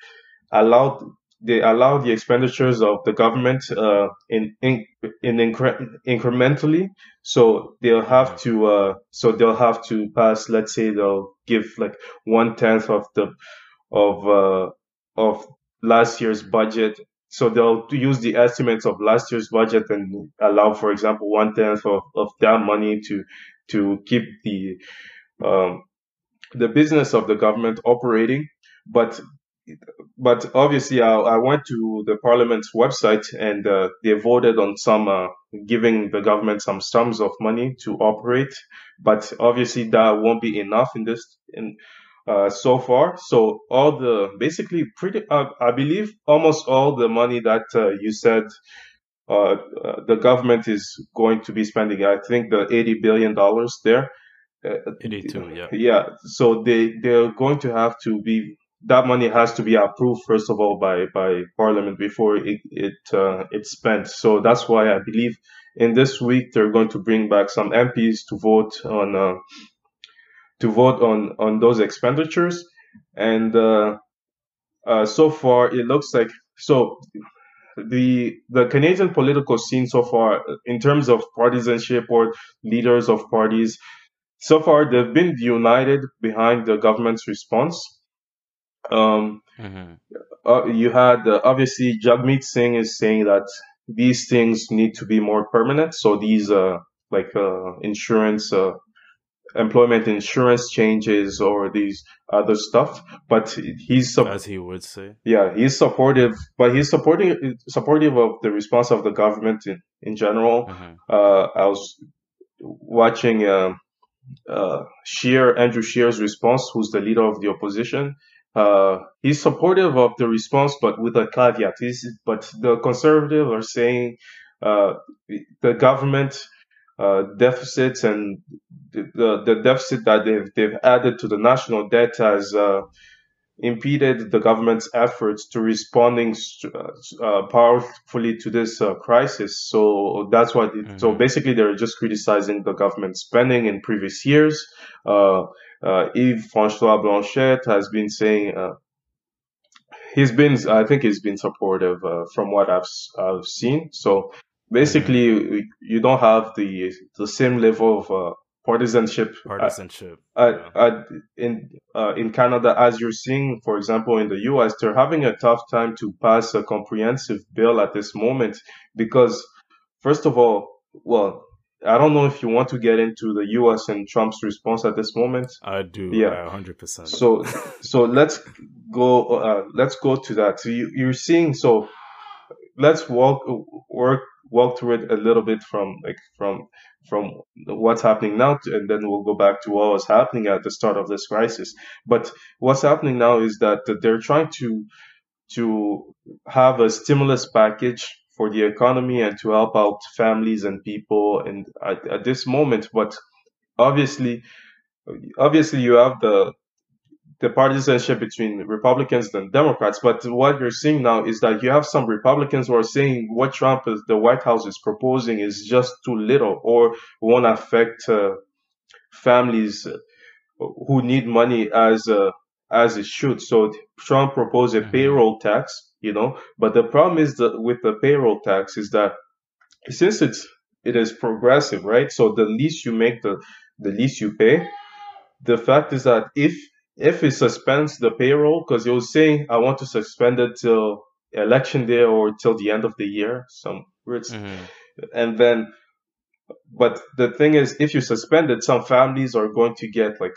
allowed they allow the expenditures of the government uh, in in, in incre- incrementally. So they'll have to uh, so they'll have to pass. Let's say they'll give like one tenth of the of uh, of last year's budget. So they'll use the estimates of last year's budget and allow, for example, one tenth of, of that money to to keep the um, the business of the government operating, but. But obviously, I, I went to the parliament's website and uh, they voted on some uh, giving the government some sums of money to operate. But obviously, that won't be enough in this in uh, so far. So all the basically pretty, uh, I believe, almost all the money that uh, you said uh, uh, the government is going to be spending. I think the eighty billion dollars there. Uh, eighty-two, yeah. Yeah. So they they're going to have to be. That money has to be approved first of all by, by Parliament before it it uh, it's spent. So that's why I believe in this week they're going to bring back some M Ps to vote on uh, to vote on, on those expenditures. And uh, uh, so far it looks like so the the Canadian political scene so far in terms of partisanship or leaders of parties so far they've been united behind the government's response. Um, mm-hmm. uh, you had uh, obviously Jagmeet Singh is saying that these things need to be more permanent. So these uh, like uh, insurance, uh, employment insurance changes, or these other stuff. But he's su- as he would say, yeah, he's supportive. But he's supporting supportive of the response of the government in in general. Mm-hmm. Uh, I was watching uh, uh, Scheer Andrew Scheer's response, who's the leader of the opposition. Uh, he's supportive of the response, but with a caveat. He's, but the conservatives are saying uh, the government uh, deficits and the, the deficit that they've, they've added to the national debt has uh, impeded the government's efforts to responding uh, powerfully to this uh, crisis. So that's why. Mm-hmm. So basically, they're just criticizing the government spending in previous years. Uh, Uh, Yves François Blanchet has been saying uh, he's been I think he's been supportive uh, from what I've I've seen. So basically, mm-hmm. you don't have the the same level of uh, partisanship partisanship at, yeah. at, at, in uh, in Canada as you're seeing, for example, in the U S. They're having a tough time to pass a comprehensive bill at this moment because, first of all, well. I don't know if you want to get into the U S and Trump's response at this moment. I do, yeah, one hundred percent. So, so let's go. Uh, let's go to that. So you, you're seeing. So let's walk, work, walk through it a little bit from like from from what's happening now, to, and then we'll go back to what was happening at the start of this crisis. But what's happening now is that they're trying to to have a stimulus package for the economy and to help out families and people and at, at this moment. But obviously, obviously you have the the partisanship between Republicans and Democrats. But what you're seeing now is that you have some Republicans who are saying what Trump, is, the White House is proposing is just too little or won't affect uh, families who need money as, uh, as it should. So Trump proposed a payroll tax you know. But the problem is that with the payroll tax is that since it's it is progressive, right? So the least you make, the the least you pay. The fact is that if if it suspends the payroll, because you'll say, I want to suspend it till election day or till the end of the year, some words, mm-hmm. and then. But the thing is, if you suspend it, some families are going to get like,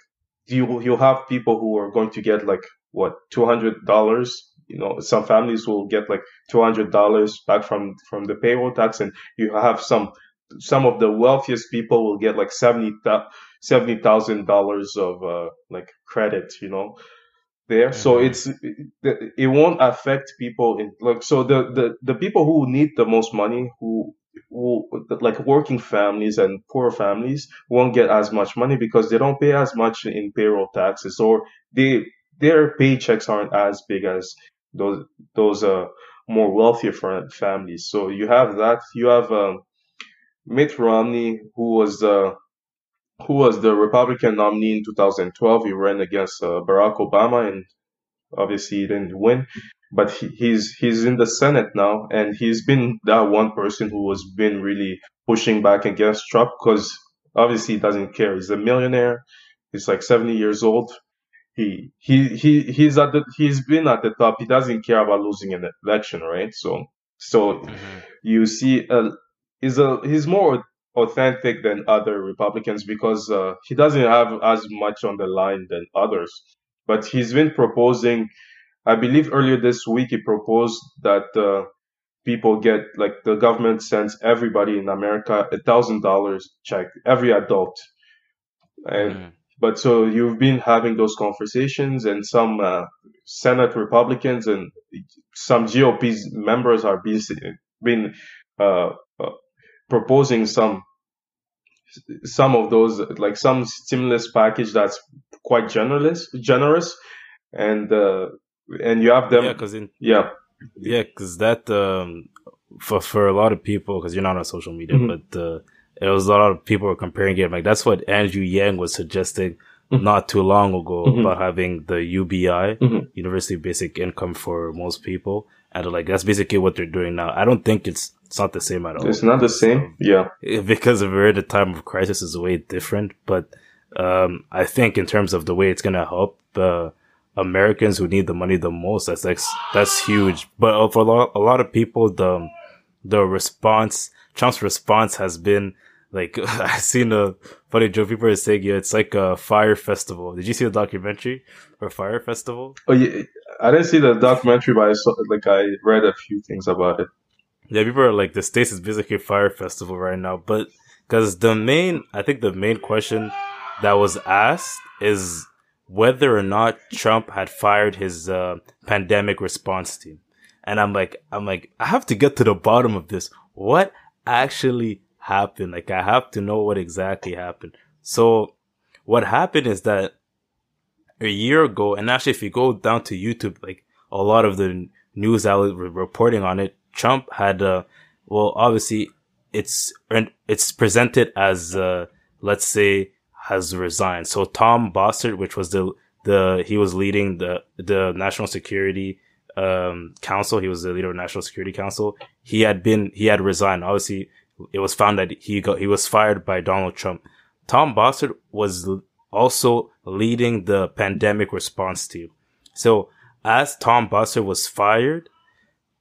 you you'll have people who are going to get like what two hundred dollars. You know, some families will get like two hundred dollars back from from the payroll tax, and you have some some of the wealthiest people will get like seventy thousand dollars of uh, like credit, you know, there. Mm-hmm. So it's it, it won't affect people in like so the, the, the people who need the most money, who who like working families and poor families, won't get as much money because they don't pay as much in payroll taxes, or they their paychecks aren't as big as those those uh more wealthier families. So you have that. You have um, Mitt Romney, who was the uh, who was the Republican nominee in two thousand twelve. He ran against uh, Barack Obama, and obviously he didn't win. But he, he's he's in the Senate now, and he's been that one person who has been really pushing back against Trump because obviously he doesn't care. He's a millionaire. He's like seventy years old. He he he he's at the he's been at the top. He doesn't care about losing an election, right? So so mm-hmm. you see, uh, he's a he's more authentic than other Republicans because uh, he doesn't have as much on the line than others. But he's been proposing. I believe earlier this week he proposed that uh, people get, like, the government sends everybody in America a thousand dollars check, every adult. And mm. but so you've been having those conversations, and some uh, Senate Republicans and some G O P members are being been uh, uh, proposing some some of those, like some stimulus package that's quite generous, generous, and. Uh, And you have them, yeah, because yeah. yeah, that um, for for a lot of people, because you're not on social media, mm-hmm. but uh, it was a lot of people were comparing it. Like that's what Andrew Yang was suggesting mm-hmm. not too long ago mm-hmm. about having the U B I, mm-hmm. University Basic Income, for most people, and like that's basically what they're doing now. I don't think it's it's not the same at all. It's not the same, um, yeah, because we're at a time of crisis is way different. But um, I think in terms of the way it's gonna help the. Uh, Americans who need the money the most, that's like, that's huge. But for a lot, a lot of people, the the response, Trump's response has been like, I've seen a funny joke. People are saying, yeah, it's like a fire festival. Did you see the documentary for Fire Festival? Oh, yeah, I didn't see the documentary, but I saw, like, I read a few things about it. Yeah, people are like, the States is basically a fire festival right now. But because the main, I think the main question that was asked is whether or not Trump had fired his uh, pandemic response team. And I'm like, I'm like, I have to get to the bottom of this. What actually happened? Like, I have to know what exactly happened. So what happened is that a year ago, and actually if you go down to YouTube, like a lot of the news outlets were reporting on it, Trump had, uh, well, obviously it's, it's presented as, uh, let's say, has resigned. So Tom Bossert, which was the the he was leading the the National Security um Council, he was the leader of the National Security Council. He had been he had resigned. Obviously, it was found that he got he was fired by Donald Trump. Tom Bossert was also leading the pandemic response team. So as Tom Bossert was fired,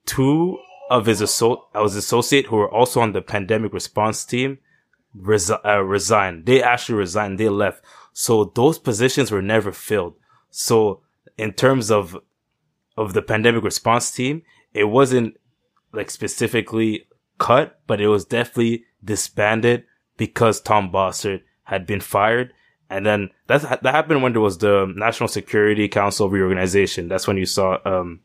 two of his assault his associate who were also on the pandemic response team Resi- uh, resigned. They actually resigned. They left. So those positions were never filled. So in terms of of the pandemic response team, it wasn't like specifically cut, but it was definitely disbanded because Tom Bossert had been fired. And then that's, that happened when there was the National Security Council reorganization. That's when you saw, um,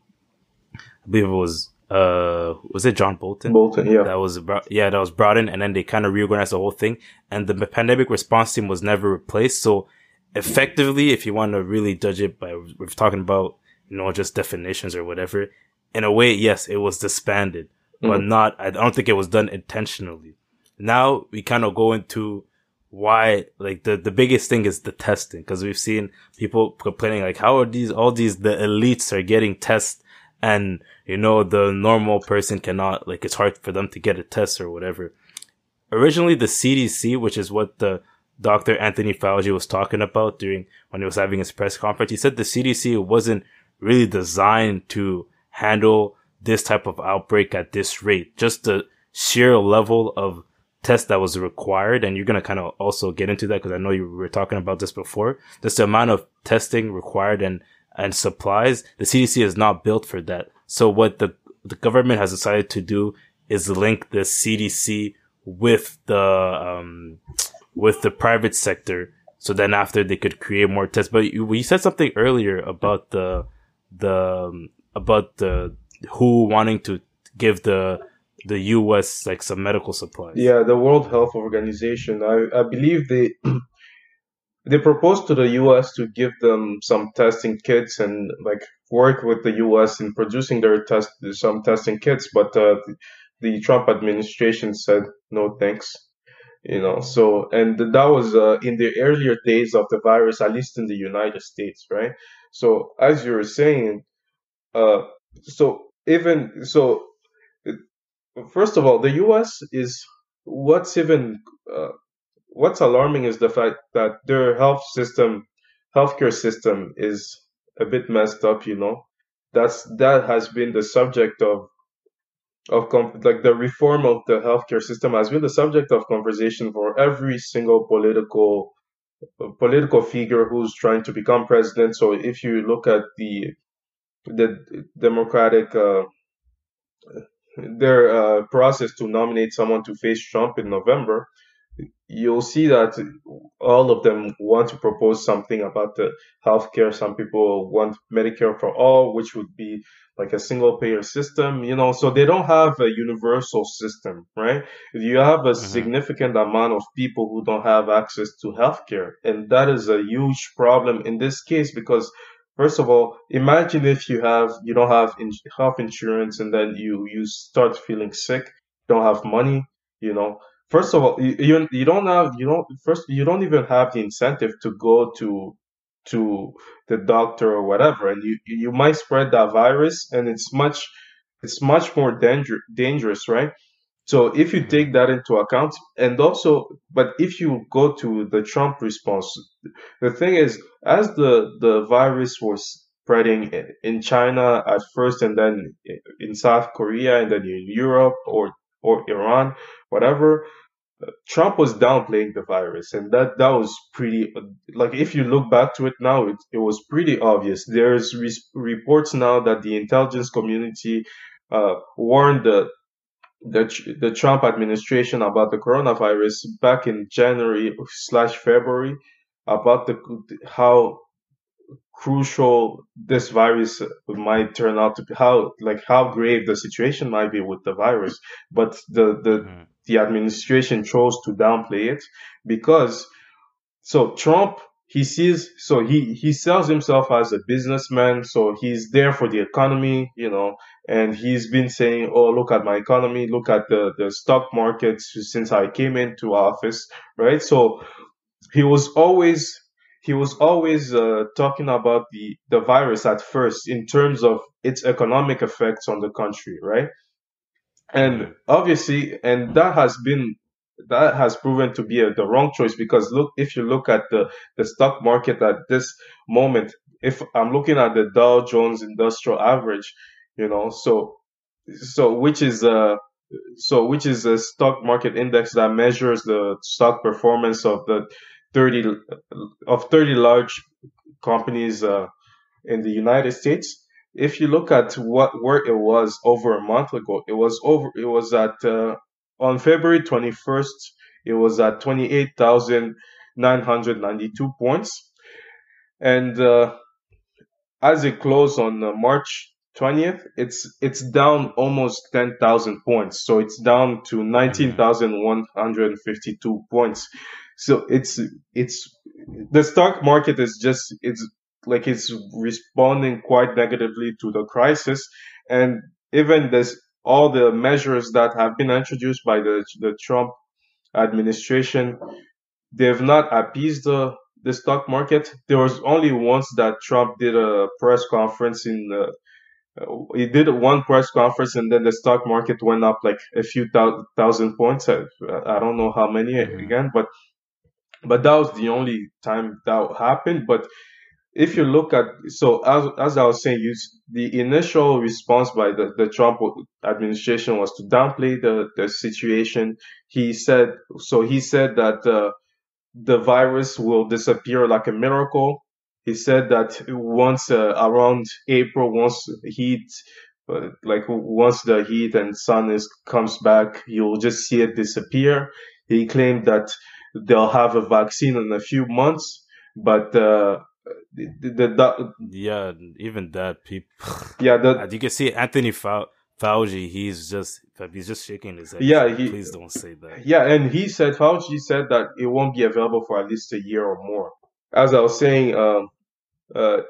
I believe it was Uh, was it John Bolton? Bolton, yeah. That was about, yeah, that was brought in, and then they kind of reorganized the whole thing. And the pandemic response team was never replaced. So, effectively, if you want to really judge it by, we're talking about, you know, just definitions or whatever. In a way, yes, it was disbanded, mm-hmm. but not, I don't think it was done intentionally. Now we kind of go into why, like, the, the biggest thing is the testing, because we've seen people complaining, like, how are these, all these, the elites are getting tests And, you know, the normal person cannot, like, it's hard for them to get a test or whatever. Originally, the C D C, which is what the Doctor Anthony Fauci was talking about during when he was having his press conference, he said the C D C wasn't really designed to handle this type of outbreak at this rate. Just the sheer level of test that was required, and you're going to kind of also get into that because I know you were talking about this before. Just the amount of testing required and and supplies, the C D C is not built for that. So what the the government has decided to do is link the C D C with the um with the private sector, so then after they could create more tests. But you, you said something earlier about the the um, about the W H O wanting to give the the U S like some medical supplies. Yeah, the World Health Organization. I I believe they. They proposed to the U S to give them some testing kits and like work with the U S in producing their test some testing kits, but uh, the, the Trump administration said no thanks. You know, so and that was uh, in the earlier days of the virus, at least in the United States, right? So as you were saying, uh, so even so, first of all, the U S is what's even. Uh, What's alarming is the fact that their health system, healthcare system is a bit messed up, you know. That's that has been the subject of, of like the reform of the healthcare system has been the subject of conversation for every single political, political figure who's trying to become president. So if you look at the, the Democratic, uh, their uh, process to nominate someone to face Trump in November, you'll see that all of them want to propose something about the healthcare. Some people want Medicare for all, which would be like a single payer system, you know, so they don't have a universal system, right? You have a mm-hmm. significant amount of people who don't have access to healthcare. And that is a huge problem in this case, because first of all, imagine if you have, you don't have health insurance and then you, you start feeling sick, don't have money, you know. First of all, you you don't have you don't first you don't even have the incentive to go to to the doctor or whatever, and you you might spread that virus, and it's much it's much more danger, dangerous, right? So if you take that into account, and also, but if you go to the Trump response, the thing is, as the the virus was spreading in China at first, and then in South Korea, and then in Europe or or Iran, whatever, Trump was downplaying the virus, and that that was pretty, like, if you look back to it now, it, it was pretty obvious. There's re- reports now that the intelligence community uh, warned the, the the Trump administration about the coronavirus back in January slash February about the how crucial this virus might turn out to be, how like how grave the situation might be with the virus. But the the mm-hmm. the administration chose to downplay it because so Trump he sees so he he sells himself as a businessman, so he's there for the economy, you know, and he's been saying, oh, look at my economy, look at the the stock markets since I came into office, right? So he was always He was always uh, talking about the, the virus at first in terms of its economic effects on the country, right? And obviously, and that has been, that has proven to be a, the wrong choice because look, if you look at the, the stock market at this moment, if I'm looking at the Dow Jones Industrial Average, you know, so, so which is, uh, so which is a stock market index that measures the stock performance of the thirty of thirty large companies uh, in the United States. If you look at what where it was over a month ago, it was over. It was at uh, on February twenty-first. It was at twenty-eight thousand nine hundred ninety-two points, and uh, as it closed on uh, March twentieth, it's it's down almost ten thousand points. So it's down to nineteen thousand one hundred fifty-two points. So it's, it's, the stock market is just, it's like it's responding quite negatively to the crisis. And even this, all the measures that have been introduced by the, the Trump administration, they've not appeased the, the stock market. There was only once that Trump did a press conference in, uh, he did one press conference, and then the stock market went up like a few thousand points. I, I don't know how many mm-hmm. again, but but that was the only time that happened. But if you look at, so as as I was saying, you, the initial response by the, the Trump administration was to downplay the, the situation. He said, so he said that uh, the virus will disappear like a miracle. He said that once uh, around April, once heat, uh, like once the heat and sun is comes back, you'll just see it disappear. He claimed that they'll have a vaccine in a few months, but uh, the, the, the yeah, even that people, yeah, that you can see Anthony Fau- Fauci, he's just he's just shaking his head. Yeah, he, please don't say that. Yeah, and he said Fauci said that it won't be available for at least a year or more. As I was saying, um, uh,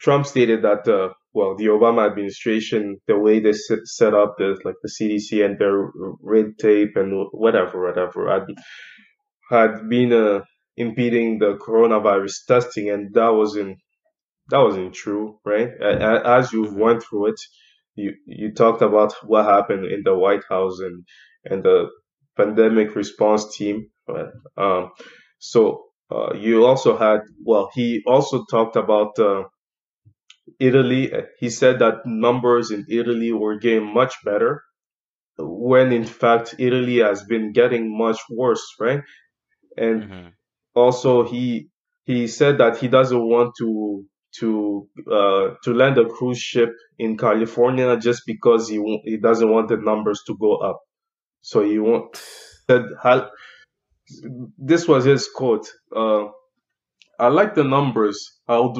Trump stated that, uh, well, the Obama administration, the way they set, set up the like the C D C and their red tape and whatever, whatever, had, had been uh, impeding the coronavirus testing, and that wasn't that wasn't true, right? As you went through it, you you talked about what happened in the White House and and the pandemic response team, right? Um, so. Uh, you also had, well, he also talked about uh, Italy. He said that numbers in Italy were getting much better, when in fact Italy has been getting much worse, right? And mm-hmm. also he he said that he doesn't want to to uh, to land a cruise ship in California just because he he doesn't want the numbers to go up. So he won't said. This was his quote. Uh, I like the numbers. I would,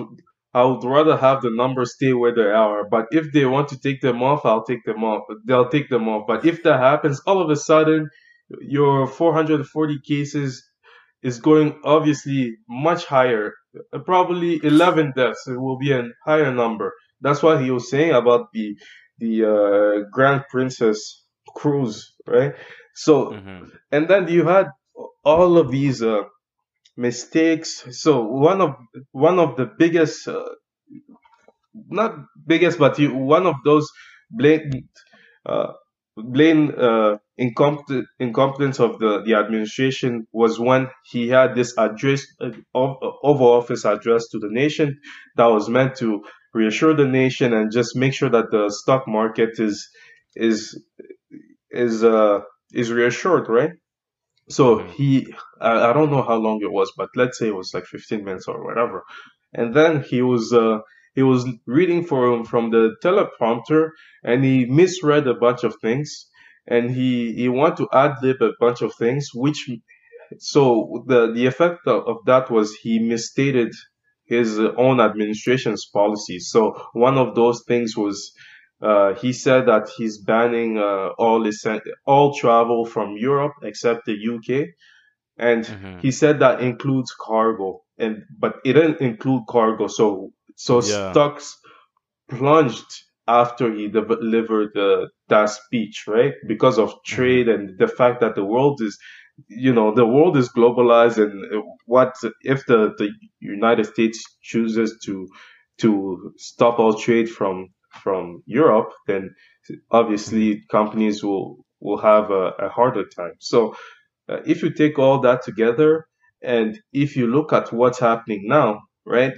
I would rather have the numbers stay where they are. But if they want to take them off, I'll take them off. They'll take them off. But if that happens, all of a sudden, your four hundred forty cases is going obviously much higher. Probably eleven deaths. It will be a higher number. That's what he was saying about the the uh, Grand Princess cruise, right? So, mm-hmm. and then you had all of these uh, mistakes. So one of one of the biggest, uh, not biggest, but you, one of those blatant, uh, blatant uh, incompetent, incompetence of the, the administration was when he had this address, uh, Oval Office address to the nation, that was meant to reassure the nation and just make sure that the stock market is is is uh, is reassured, right? So he, I don't know how long it was, but let's say it was like fifteen minutes or whatever. And then he was uh, he was reading from from the teleprompter, and he misread a bunch of things, and he, he wanted to ad-lib a bunch of things, which, so the, the effect of, of that was he misstated his own administration's policy. So one of those things was, Uh, he said that he's banning uh, all all travel from Europe except the U K, and mm-hmm. he said that includes cargo, and but it didn't include cargo. So so yeah. stocks plunged after he de- delivered uh, that speech, right? Because of trade and the fact that the world is, you know, the world is globalized, and what if the, the United States chooses to to stop all trade from from Europe, then obviously companies will will have a, a harder time. So uh, if you take all that together, and if you look at what's happening now, right,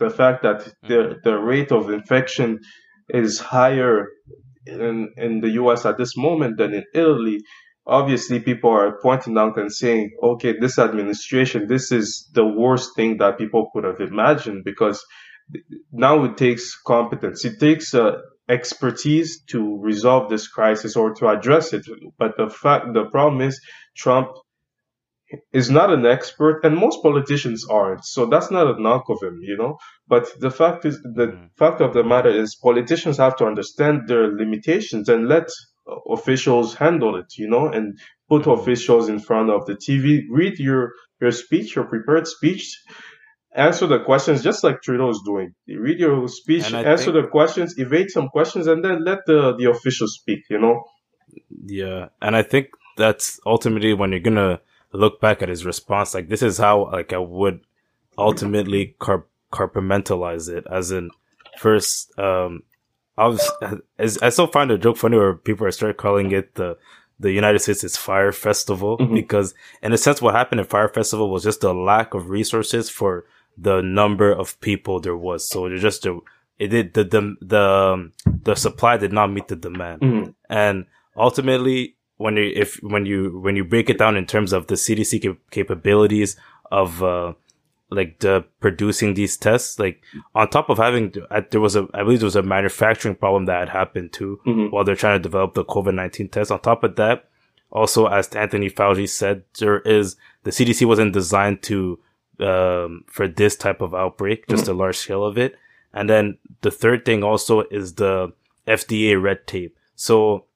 the fact that the the rate of infection is higher in in the U S at this moment than in Italy, obviously people are pointing out and saying, okay, this administration, this is the worst thing that people could have imagined, because now it takes competence. It takes uh, expertise to resolve this crisis or to address it. But the fact, the problem is, Trump is not an expert, and most politicians aren't. So that's not a knock of him, you know. But the fact is, the mm. fact of the matter is, politicians have to understand their limitations and let officials handle it, you know, and put officials in front of the T V. Read your your speech, your prepared speech. Answer the questions, just like Trudeau is doing. Read your speech, answer think, the questions, evade some questions, and then let the, the officials speak, you know? Yeah, and I think that's ultimately when you're going to look back at his response, like, this is how, like, I would ultimately car- compartmentalize it, as in, first, um, I was, I still find a joke funny where people are started calling it the, the United States is Fire Festival, mm-hmm. because in a sense, what happened at Fire Festival was just the lack of resources for the number of people there was. So it just, it did, the, the, the, the supply did not meet the demand. Mm-hmm. And ultimately, when you, if, when you, when you break it down in terms of the C D C cap- capabilities of, uh, like the producing these tests, like on top of having, there was a, I believe there was a manufacturing problem that had happened too, mm-hmm. while they're trying to develop the COVID nineteen test. On top of that, also, as Anthony Fauci said, there is, the C D C wasn't designed to, um, for this type of outbreak, just mm-hmm. a large scale of it. And then the third thing also is the F D A red tape. So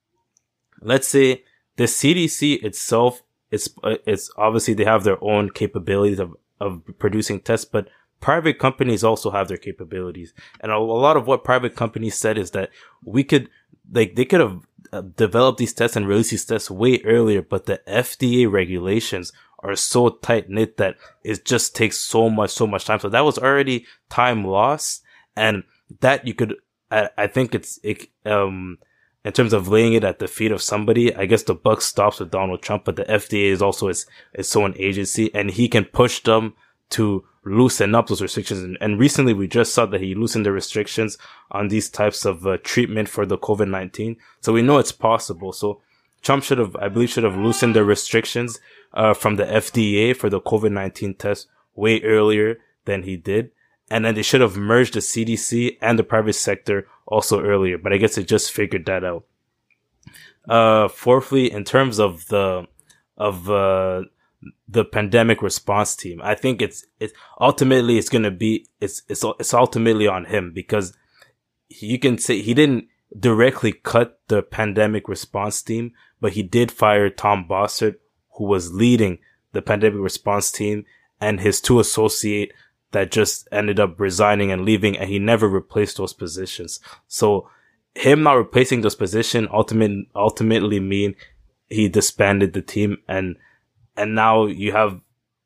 let's say the C D C itself, it's, it's obviously they have their own capabilities of, of producing tests, but private companies also have their capabilities. And a lot of what private companies said is that we could, like, they could have developed these tests and released these tests way earlier, but the F D A regulations are so tight knit that it just takes so much, so much time. So that was already time lost. And that you could, I, I think it's, it, um, in terms of laying it at the feet of somebody, I guess the buck stops with Donald Trump, but the F D A is also its, its own agency, and he can push them to loosen up those restrictions. And, and recently we just saw that he loosened the restrictions on these types of uh, treatment for the COVID nineteen. So we know it's possible. So Trump should have, I believe, should have loosened the restrictions uh, from the F D A for the COVID nineteen test way earlier than he did. And then they should have merged the C D C and the private sector also earlier, but I guess they just figured that out. Uh, fourthly, in terms of the, of, uh, the pandemic response team, I think it's, it ultimately it's going to be, it's, it's, it's ultimately on him, because you can say he didn't directly cut the pandemic response team, but he did fire Tom Bossert, who was leading the pandemic response team, and his two associate that just ended up resigning and leaving, and he never replaced those positions. So him not replacing those positions ultimately ultimately mean he disbanded the team, and and now you have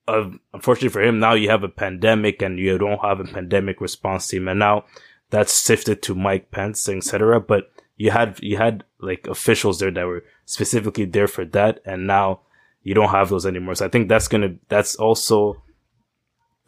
a, unfortunately for him, now you have a pandemic and you don't have a pandemic response team, and now that's shifted to Mike Pence, et cetera. But you had you had like officials there that were specifically there for that, and now you don't have those anymore. So I think that's gonna that's also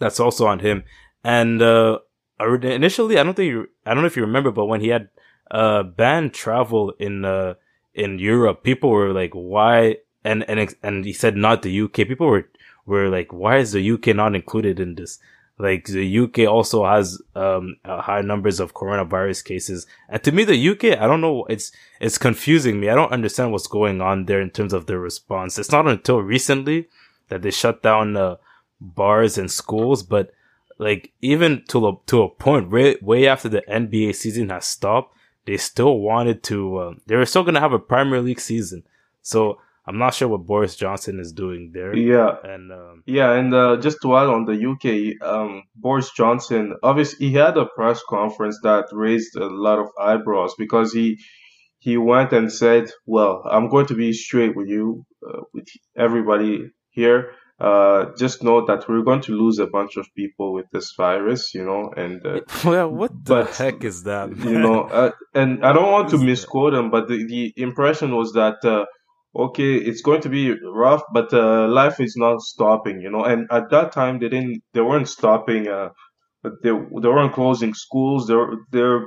That's also on him. And, uh, initially, I don't think you, I don't know if you remember, but when he had, uh, banned travel in, uh, in Europe, people were like, why? And, and, and he said not the U K. People were, were like, why is the U K not included in this? Like, the U K also has, um, high numbers of coronavirus cases. And to me, the U K, I don't know, it's, it's confusing me. I don't understand what's going on there in terms of their response. It's not until recently that they shut down, uh, bars and schools, but like even to a, to a point way, way after the N B A season has stopped, they still wanted to uh, they were still going to have a Premier League season. So I'm not sure what Boris Johnson is doing there. Yeah. And um, yeah, and uh, just to add on the U K, um, Boris Johnson, obviously he had a press conference that raised a lot of eyebrows, because he he went and said, well, I'm going to be straight with you, uh, with everybody here. Uh, just know that we're going to lose a bunch of people with this virus, you know, and, uh, well, what the but, heck is that, man? You know, uh, and I don't want to misquote him, but the, the impression was that, uh, okay, it's going to be rough, but, uh, life is not stopping, you know, and at that time they didn't, they weren't stopping, uh, they, they weren't closing schools, they were, they're,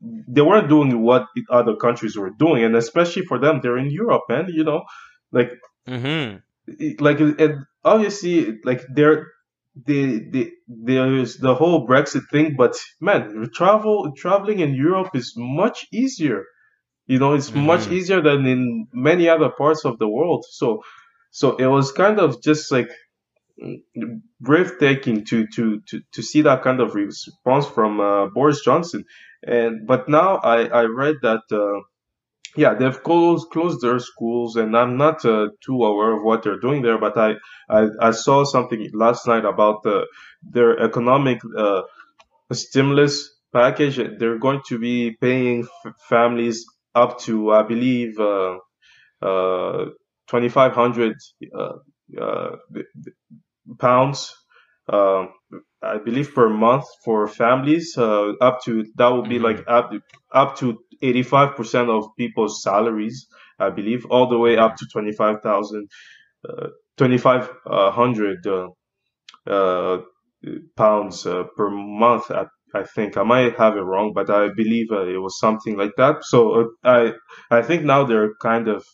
they weren't doing what other countries were doing. And especially for them, they're in Europe, and, you know, like, mm-hmm. Like, and obviously, like, there, they, they, there's the whole Brexit thing, but man, travel, traveling in Europe is much easier. You know, it's mm-hmm. much easier than in many other parts of the world. So, so it was kind of just like breathtaking to, to, to, to see that kind of response from uh, Boris Johnson. And, but now I, I read that, uh, yeah, they've closed closed their schools, and I'm not uh, too aware of what they're doing there. But I, I, I saw something last night about the, their economic uh, stimulus package. They're going to be paying f- families up to, I believe, uh, uh, twenty-five hundred uh, uh, pounds. Uh, I believe per month for families, uh, up to that would be like up to, up to eighty-five percent of people's salaries, I believe, all the way up to twenty-five thousand, uh, twenty-five hundred uh, uh, pounds uh, per month. I, I think I might have it wrong, but I believe uh, it was something like that. So uh, I I think now they're kind of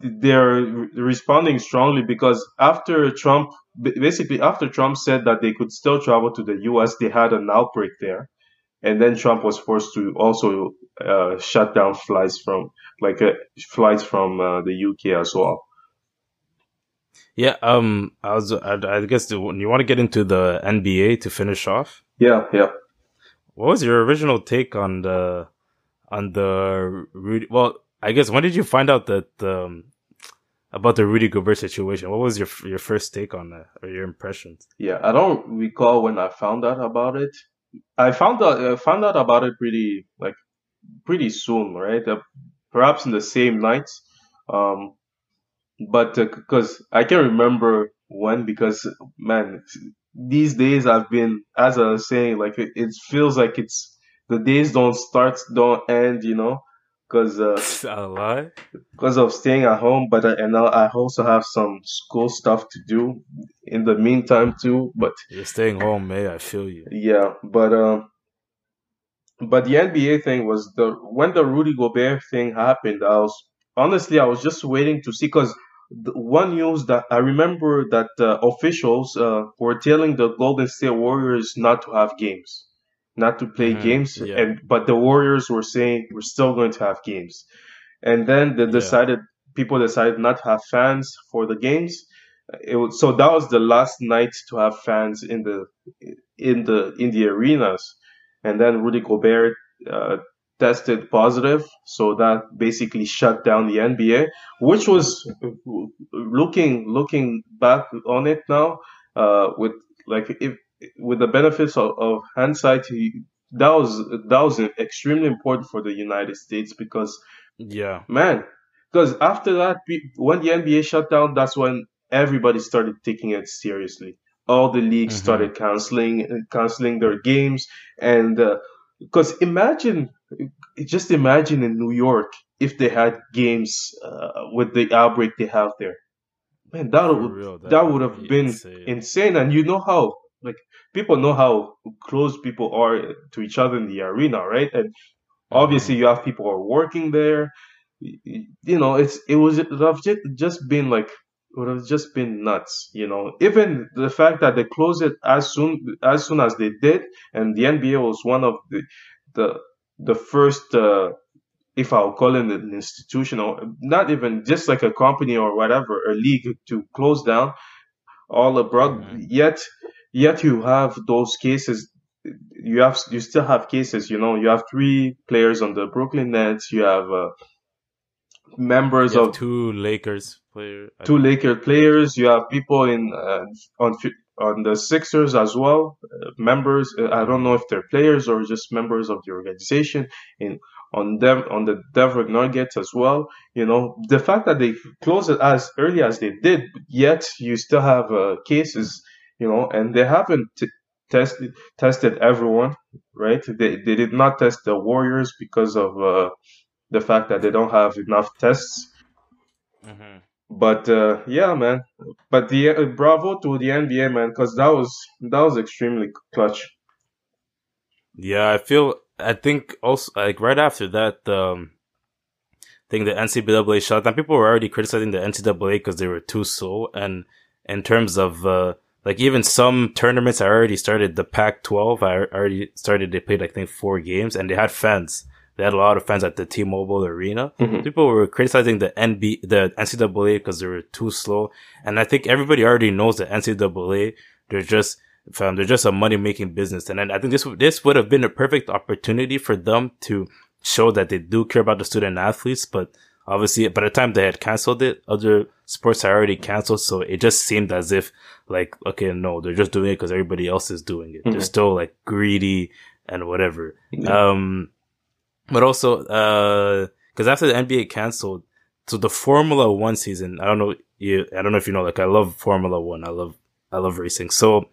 they're re- responding strongly, because after Trump. Basically, after Trump said that they could still travel to the U S, they had an outbreak there. And then Trump was forced to also uh, shut down flights from like uh, flights from uh, the U K as well. Yeah, um, I was. I, I guess you want to get into the N B A to finish off. Yeah, yeah. What was your original take on the on the Rudy? Well, I guess when did you find out that? Um, About the Rudy Gobert situation, what was your your first take on that, or your impressions? Yeah, I don't recall when I found out about it. I found out I found out about it pretty like pretty soon, right? Uh, perhaps in the same night, um, but because uh, I can't remember when. Because man, these days I've been, as I was saying, like it, it feels like it's the days don't start, don't end, you know. Because uh, because of staying at home, but I, and I also have some school stuff to do in the meantime too. But you're staying home, man. I feel you. Yeah, but um, but the N B A thing was the when the Rudy Gobert thing happened. I was honestly I was just waiting to see, because one news that I remember that uh, officials uh, were telling the Golden State Warriors not to have games. Not to play mm, games, yeah. and but the Warriors were saying we're still going to have games, and then they decided yeah. people decided not to have fans for the games. It was, so that was the last night to have fans in the in the in the arenas, and then Rudy Gobert uh, tested positive, so that basically shut down the N B A, which was looking looking back on it now uh, with like if. With the benefits of, of hindsight, he, that was that was extremely important for the United States, because yeah, man, because after that, when the N B A shut down, that's when everybody started taking it seriously. All the leagues mm-hmm. started canceling canceling their games, and because uh, imagine, just imagine in New York if they had games uh, with the outbreak they have there, man, that would real, that, that would have be been insane. insane, and you know how. Like, people know how close people are to each other in the arena, right? And obviously, you have people who are working there. You know, it's it was it would have just been like it would have just been nuts. You know, even the fact that they closed it as soon as soon as they did, and the N B A was one of the the the first, uh, if I'll call it an institution or not even just like a company or whatever, a league to close down all abroad. Mm-hmm. Yet. Yet you have those cases. You have you still have cases. You know, you have three players on the Brooklyn Nets. You have uh, members you have of two Lakers players. Two Lakers players. You have people in uh, on on the Sixers as well. Uh, members. Uh, I don't know if they're players or just members of the organization. In on them on the Denver Nuggets as well. You know, the fact that they closed it as early as they did, yet you still have uh, cases. You know, and they haven't t- tested tested everyone, right? They they did not test the Warriors because of uh, the fact that they don't have enough tests. Mm-hmm. But uh, yeah, man. But the uh, bravo to the N B A, man, because that was that was extremely clutch. Yeah, I feel. I think also like right after that um, thing, the N C A A shut down. People were already criticizing the N C A A because they were too slow, and in terms of. Uh, Like, even some tournaments, I already started the Pac twelve. I already started, they played, I think, four games, and they had fans. They had a lot of fans at the T-Mobile Arena. Mm-hmm. People were criticizing the N B A, the N C A A because they were too slow. And I think everybody already knows the N C A A, they're just, fam, they're just a money-making business. And then I think this, this would have been a perfect opportunity for them to show that they do care about the student athletes, but obviously, by the time they had canceled it, other sports had already canceled, so it just seemed as if, like, okay, no, they're just doing it because everybody else is doing it. Mm-hmm. They're still, like, greedy and whatever. Yeah. Um, but also, uh, because after the N B A canceled, so the Formula One season, I don't know, you, I don't know if you know, like, I love Formula One. I love, I love racing. So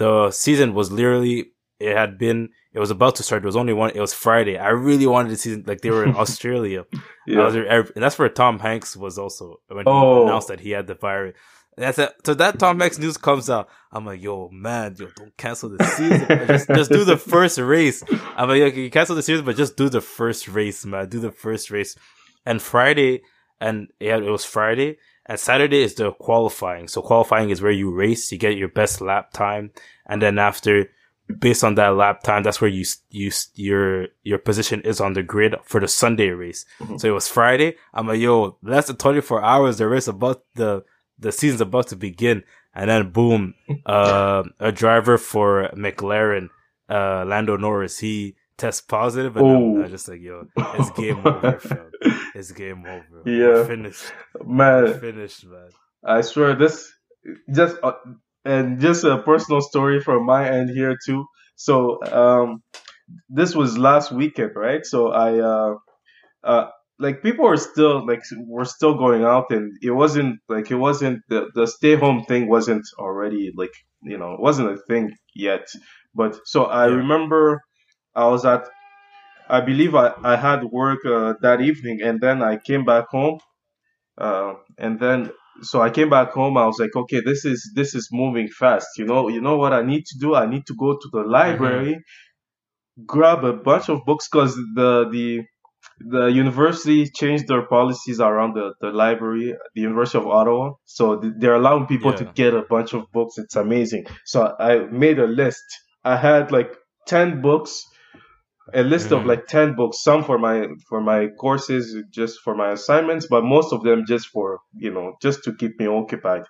The season was literally, it had been, it was about to start. It was only one, it was Friday. I really wanted to see, like, they were in Australia. Yeah. I was, and that's where Tom Hanks was also, when oh. he announced that he had the virus. That's it. So that Tom Hanks news comes out. I'm like, yo, man, yo, don't cancel the season. just, just do the first race. I'm like, okay, you cancel the season, but just do the first race, man. Do the first race. And Friday, and yeah, it was Friday. And Saturday is the qualifying. So qualifying is where you race, you get your best lap time, and then after, based on that lap time, that's where you you your your position is on the grid for the Sunday race. Mm-hmm. So it was Friday. I'm like, yo, less than twenty-four hours. The race about the the season's about to begin, and then boom, uh, a driver for McLaren, uh, Lando Norris, he tests positive, and Ooh. I'm, I'm just like, yo, it's game over, fam. It's game over. Yeah, We're finished, man. We're finished, man. I swear, this just uh, and just a personal story from my end here too. So, um, this was last weekend, right? So I, uh, uh, like people were still like were still going out, and it wasn't like it wasn't the the stay home thing wasn't already like you know it wasn't a thing yet. But so I yeah. remember I was at. I believe I, I had work uh, that evening, and then I came back home. Uh, and then, so I came back home. I was like, okay, this is this is moving fast. You know, you know what I need to do? I need to go to the library, mm-hmm. grab a bunch of books, because the, the the university changed their policies around the, the library, the University of Ottawa. So they're allowing people yeah. to get a bunch of books. It's amazing. So I made a list. I had like ten books. A list mm-hmm. of like ten books, some for my for my courses, just for my assignments, but most of them just for, you know, just to keep me occupied.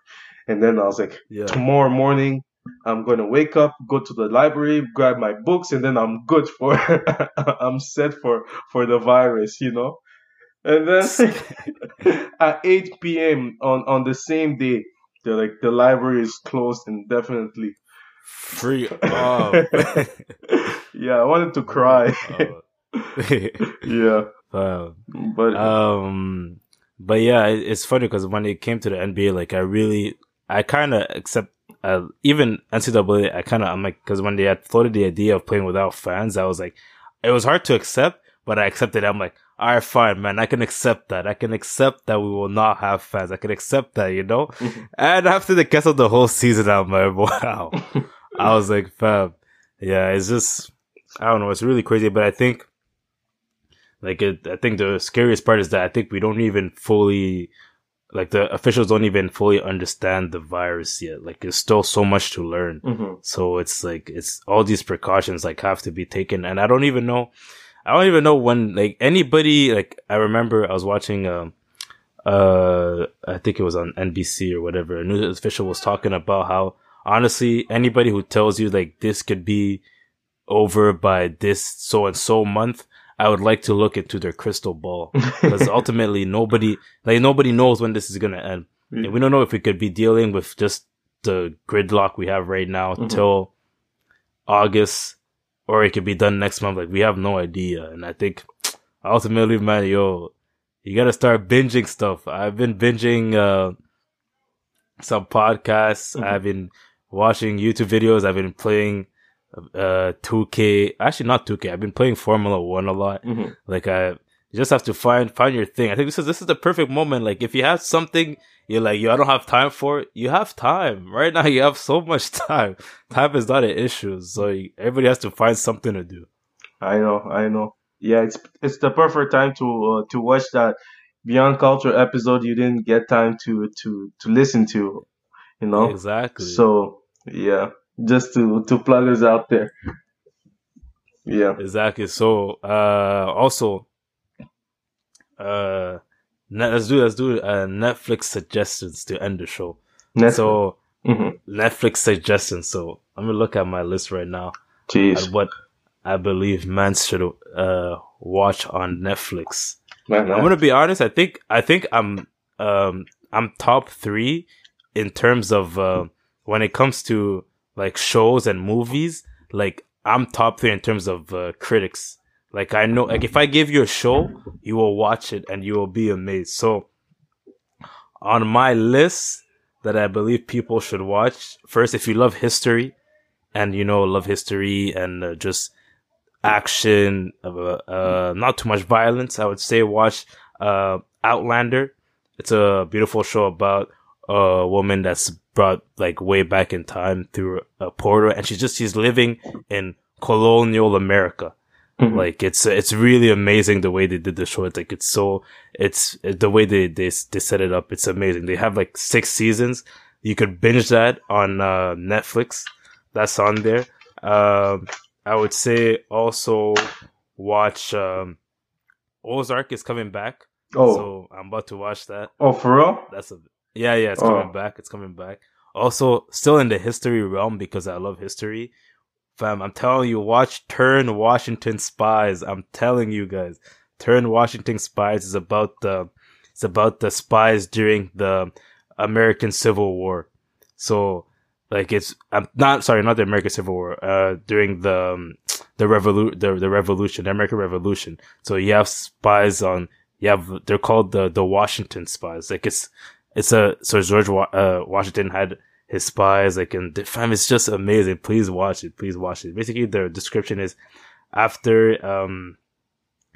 And then I was like, yeah. tomorrow morning, I'm going to wake up, go to the library, grab my books, and then I'm good for, I'm set for, for the virus, you know? And then at eight p.m. on, on the same day, they're like, the library is closed indefinitely. Free up. Yeah, I wanted to cry. yeah, um, but um, but yeah, it, it's funny because when it came to the N B A, like I really, I kind of accept uh, even N C double A. I kind of I'm like because when they had floated the idea of playing without fans, I was like, it was hard to accept, but I accepted it. I'm like, all right, fine, man, I can accept that. I can accept that we will not have fans. I can accept that, you know. And after they canceled the whole season, I'm like, wow. I was like, fam, yeah, it's just. I don't know. It's really crazy, but I think, like, it, I think the scariest part is that I think we don't even fully, like, the officials don't even fully understand the virus yet. Like, there's still so much to learn. Mm-hmm. So it's like it's all these precautions like have to be taken, and I don't even know, I don't even know when like anybody like I remember I was watching, um, uh, I think it was on N B C or whatever. A news official was talking about how honestly anybody who tells you like this could be over by this so and so month, I would like to look into their crystal ball because ultimately nobody, like nobody knows when this is gonna end. Yeah. And we don't know if we could be dealing with just the gridlock we have right now mm-hmm. till August, or it could be done next month. Like we have no idea. And I think ultimately, man, yo, you gotta start binging stuff. I've been binging uh, some podcasts. Mm-hmm. I've been watching YouTube videos. I've been playing. Uh, two K, actually not two K. I've been playing Formula One a lot. Mm-hmm. Like I you just have to find find your thing. I think this is this is the perfect moment. Like if you have something, you're like, yo, I don't have time for it. You have time right now. You have so much time. Time is not an issue. So you, everybody has to find something to do. I know, I know. Yeah, it's it's the perfect time to uh, to watch that Beyond Culture episode you didn't get time to to to listen to. You know exactly. So yeah. Just to, to plug us out there. Yeah. Exactly. So, uh, also, uh, ne- let's do, let's do, uh, Netflix suggestions to end the show. Netflix. So, mm-hmm. Netflix suggestions. So, I'm going to look at my list right now. Jeez. At what I believe man should, uh, watch on Netflix. Man, I'm going to be honest. I think, I think I'm, um, I'm top three in terms of, uh, when it comes to, like shows and movies, like I'm top three in terms of uh, critics. Like I know, like if I give you a show, you will watch it and you will be amazed. So on my list that I believe people should watch first, if you love history, and, you know, love history and uh, just action, uh, uh, not too much violence, I would say watch uh, Outlander. It's a beautiful show about a woman that's brought like way back in time through a portal, and she's just she's living in colonial America. Mm-hmm. Like it's it's really amazing the way they did the show. It's like it's so it's the way they they they set it up. It's amazing. They have like six seasons. You could binge that on uh, Netflix. That's on there. Um, I would say also watch um, Ozark is coming back. Oh, so I'm about to watch that. Oh, for real? That's a yeah, yeah. It's oh. coming back. It's coming back. Also, still in the history realm because I love history. Fam, I'm telling you, watch Turn: Washington's Spies. I'm telling you guys, Turn: Washington's Spies is about the it's about the spies during the American Civil War. So, like, it's I'm not sorry, not the American Civil War. Uh, during the um, the revolu the the revolution, the American Revolution. So you have spies on. You have they're called the the Washington Spies. Like it's it's a so George Wa- uh, Washington had his spies. Like and fam, it's just amazing. Please watch it. Please watch it. Basically, the description is after um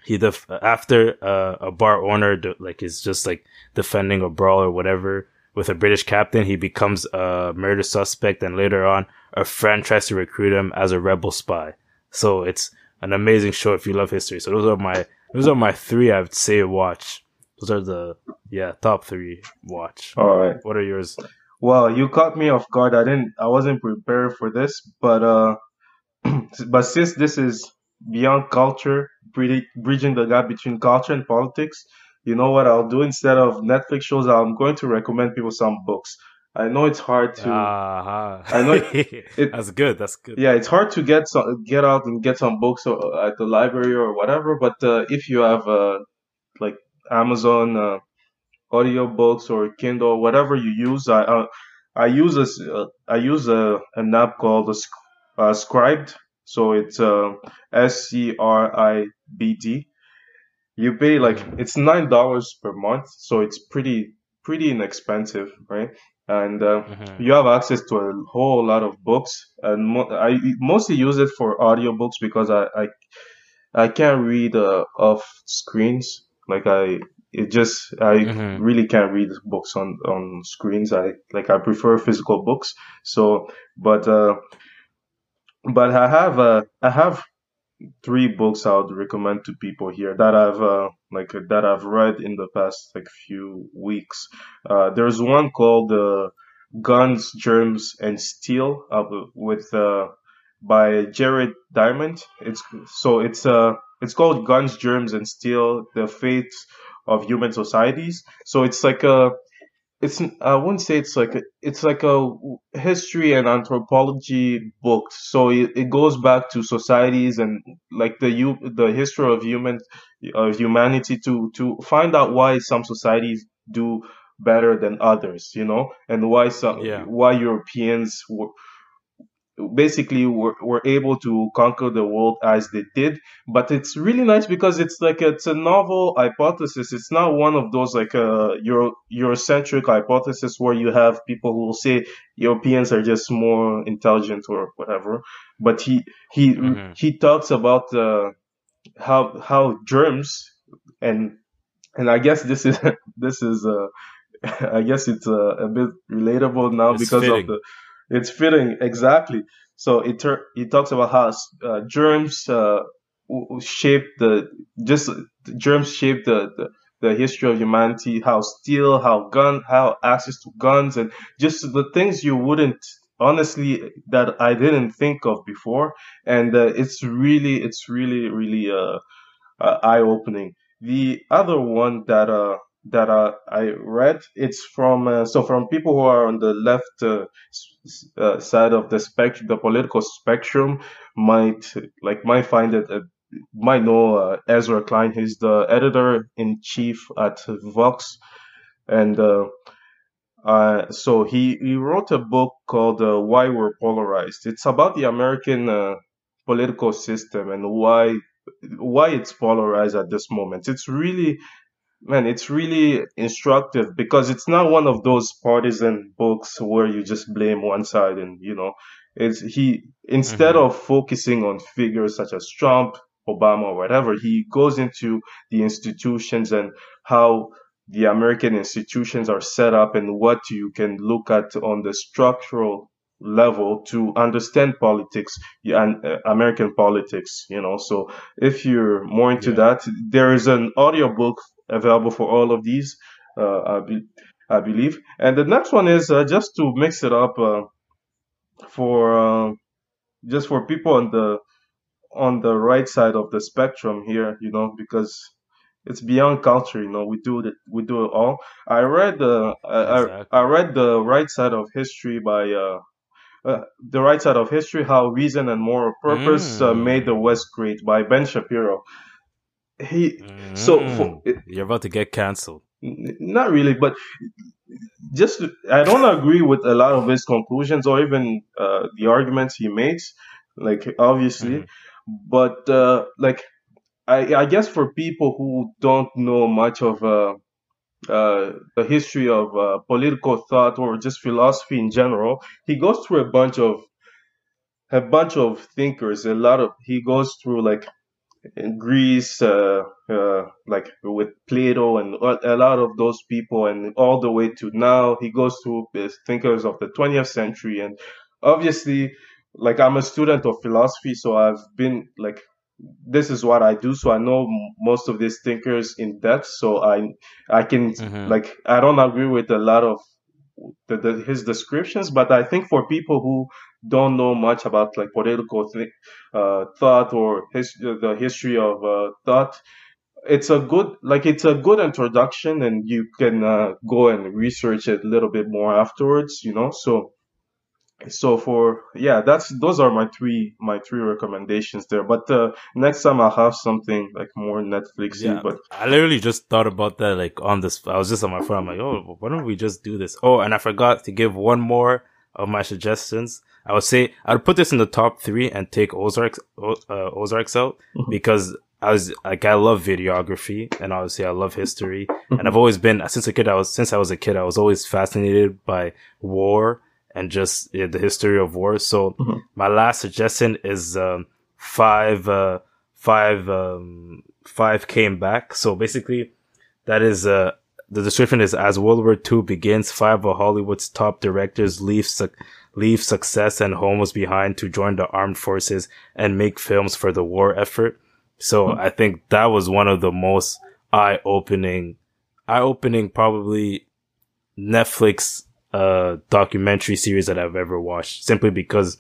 he def- after uh, a bar owner de- like is just like defending a brawl or whatever. With a British captain, he becomes a murder suspect, and later on, a friend tries to recruit him as a rebel spy. So it's an amazing show if you love history. So those are my those are my three I would say watch. Those are the yeah top three watch. All right, what are yours? Well, you caught me off guard. I didn't. I wasn't prepared for this, but uh, but since this is beyond culture, bridging the gap between culture and politics. You know what I'll do instead of Netflix shows? I'm going to recommend people some books. I know it's hard to. Uh-huh. I know it, it, that's good. That's good. Yeah, it's hard to get some, get out and get some books or, at the library or whatever. But uh, if you have uh, like Amazon uh, audio books or Kindle, whatever you use, I uh, I use a uh, I use a an app called a, uh, Scribd. So it's uh, S C R I B D. You pay like it's nine dollars per month, so it's pretty pretty inexpensive, right? And uh, mm-hmm. you have access to a whole lot of books, and mo- I mostly use it for audiobooks because I I, I can't read uh, off screens. Like I it just I mm-hmm. really can't read books on, on screens. I like I prefer physical books. So, but uh, but I have uh, I have. three books I would recommend to people here that I've uh, like that I've read in the past like few weeks. Uh, there's one called uh, Guns, Germs, and Steel uh, with uh, by Jared Diamond. It's so it's uh it's called Guns, Germs, and Steel: The Fate of Human Societies. So it's like a it's I wouldn't say it's like a, it's like a history and anthropology book. So it, it goes back to societies and like the you the history of human of humanity to to find out why some societies do better than others, you know, and why some yeah. why Europeans were, basically were, were able to conquer the world as they did. But it's really nice because it's like a, it's a novel hypothesis. It's not one of those like uh Euro, Eurocentric hypothesis where you have people who will say Europeans are just more intelligent or whatever. But he he mm-hmm. he talks about uh, how how germs and and I guess this is this is uh I guess it's uh, a bit relatable now it's because fitting. of the. It's fitting, exactly. So it ter- it talks about how uh, germs uh, shape the just germs shape the, the, the history of humanity. How steel, how gun, how access to guns, and just the things you wouldn't honestly that I didn't think of before. And uh, it's really, it's really, really uh, uh, eye opening. The other one that uh. that uh, I read, it's from uh, so from people who are on the left uh, uh, side of the spectrum, the political spectrum, might like might find it uh, might know uh, Ezra Klein. He's the editor in chief at Vox, and uh, uh, so he he wrote a book called uh, "Why We're Polarized." It's about the American uh, political system and why why it's polarized at this moment. It's really Man, it's really instructive because it's not one of those partisan books where you just blame one side and, you know, It's he instead mm-hmm. of focusing on figures such as Trump, Obama, or whatever, he goes into the institutions and how the American institutions are set up and what you can look at on the structural level to understand politics and uh, American politics, you know. So if you're more into yeah. that, there is an audiobook available for all of these, uh, I, be- I believe. And the next one is uh, just to mix it up uh, for uh, just for people on the on the right side of the spectrum here, you know, because it's beyond culture, you know. We do it. We do it all. I read the uh, exactly. I, I read the right side of history by uh, uh, the right side of history: How Reason and Moral Purpose mm. uh, Made the West Great by Ben Shapiro. He mm. so for, it, you're about to get canceled. Not really, but just I don't agree with a lot of his conclusions or even uh, the arguments he makes. Like obviously, mm. but uh, like. I, I guess for people who don't know much of uh, uh, the history of uh, political thought or just philosophy in general, he goes through a bunch of a bunch of thinkers. A lot of he goes through like in Greece, uh, uh, like with Plato and a lot of those people, and all the way to now. He goes through thinkers of the twentieth century, and obviously, like I'm a student of philosophy, so I've been like. This is what I do, so I know most of these thinkers in depth. So I, I can mm-hmm. like I don't agree with a lot of the, the, his descriptions, but I think for people who don't know much about like political th- uh, thought or his, the history of uh, thought, it's a good like it's a good introduction, and you can uh, go and research it a little bit more afterwards, you know. So. So for yeah, that's those are my three my three recommendations there. But uh, next time I'll have something like more Netflixy. Yeah, but I literally just thought about that like on this. I was just on my phone. I'm like, oh, why don't we just do this? Oh, and I forgot to give one more of my suggestions. I would say I'd put this in the top three and take Ozarks uh, Ozarks out mm-hmm. because I was like I love videography and obviously I love history mm-hmm. and I've always been since a kid. I was since I was a kid. I was always fascinated by war. And just yeah, the history of war. So mm-hmm. my last suggestion is um, five, uh, five, um, five came back. So basically, that is uh, the description is as World War Two begins, five of Hollywood's top directors leave su- leave success and homes behind to join the armed forces and make films for the war effort. So mm-hmm. I think that was one of the most eye opening, eye opening probably Netflix. Uh, documentary series that I've ever watched simply because,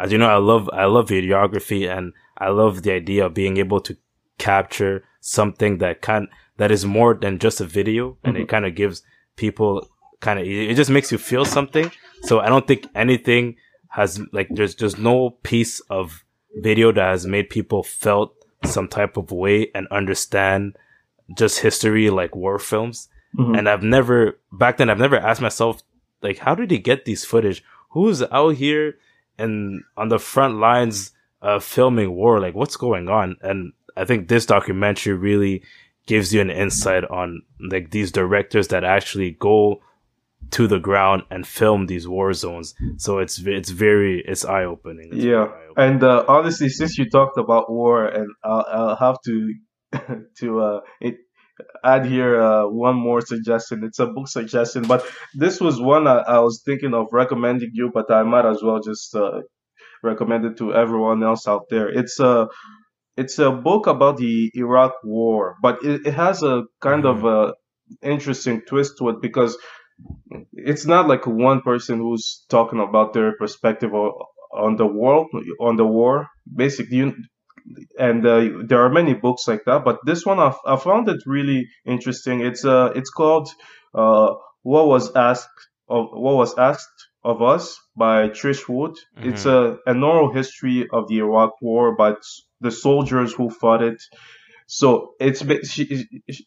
as you know, I love, I love videography and I love the idea of being able to capture something that can, that is more than just a video and mm-hmm. it kind of gives people kind of, it just makes you feel something. So I don't think anything has like, there's, there's no piece of video that has made people felt some type of way and understand just history like war films. Mm-hmm. And I've never, back then, I've never asked myself, like, how did they get these footage? Who's out here and on the front lines uh, filming war? Like, what's going on? And I think this documentary really gives you an insight on, like, these directors that actually go to the ground and film these war zones. So it's it's very, it's eye-opening. It's yeah. Eye-opening. And uh, honestly, since you talked about war, and I'll, I'll have to, to, uh, it, add here uh, one more suggestion. It's a book suggestion, but this was one I, I was thinking of recommending you, but I might as well just uh, recommend it to everyone else out there. It's a it's a book about the Iraq War, but it, it has a kind of a interesting twist to it because it's not like one person who's talking about their perspective on the world on the war. Basically, you. And uh, there are many books like that, but this one I, f- I found it really interesting. It's uh, it's called uh, "What Was Asked of What Was Asked of Us" by Trish Wood. Mm-hmm. It's a an oral history of the Iraq War, but the soldiers who fought it. So it's she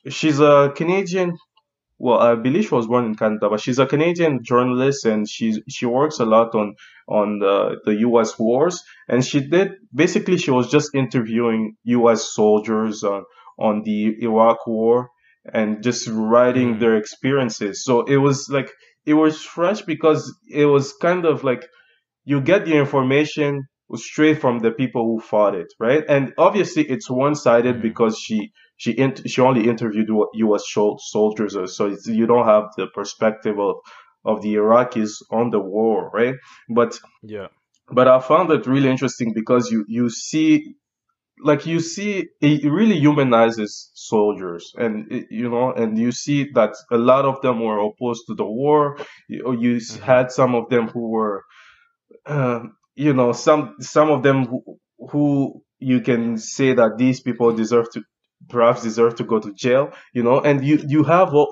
she's a Canadian. Well, I believe she was born in Canada, but she's a Canadian journalist, and she she works a lot on on the, the U S wars. And she did basically she was just interviewing U S soldiers on on the Iraq War and just writing mm. their experiences. So it was like it was fresh because it was kind of like you get the information straight from the people who fought it, right? And obviously it's one-sided because she she in, she only interviewed U S soldiers, so it's, you don't have the perspective of of the Iraqis on the war, right? But yeah, but I found it really interesting because you you see, like you see, it really humanizes soldiers, and it, you know, and you see that a lot of them were opposed to the war. You, you mm-hmm. had some of them who were. Um, You know, some some of them who, who you can say that these people deserve to, perhaps deserve to go to jail, you know, and you, you have all,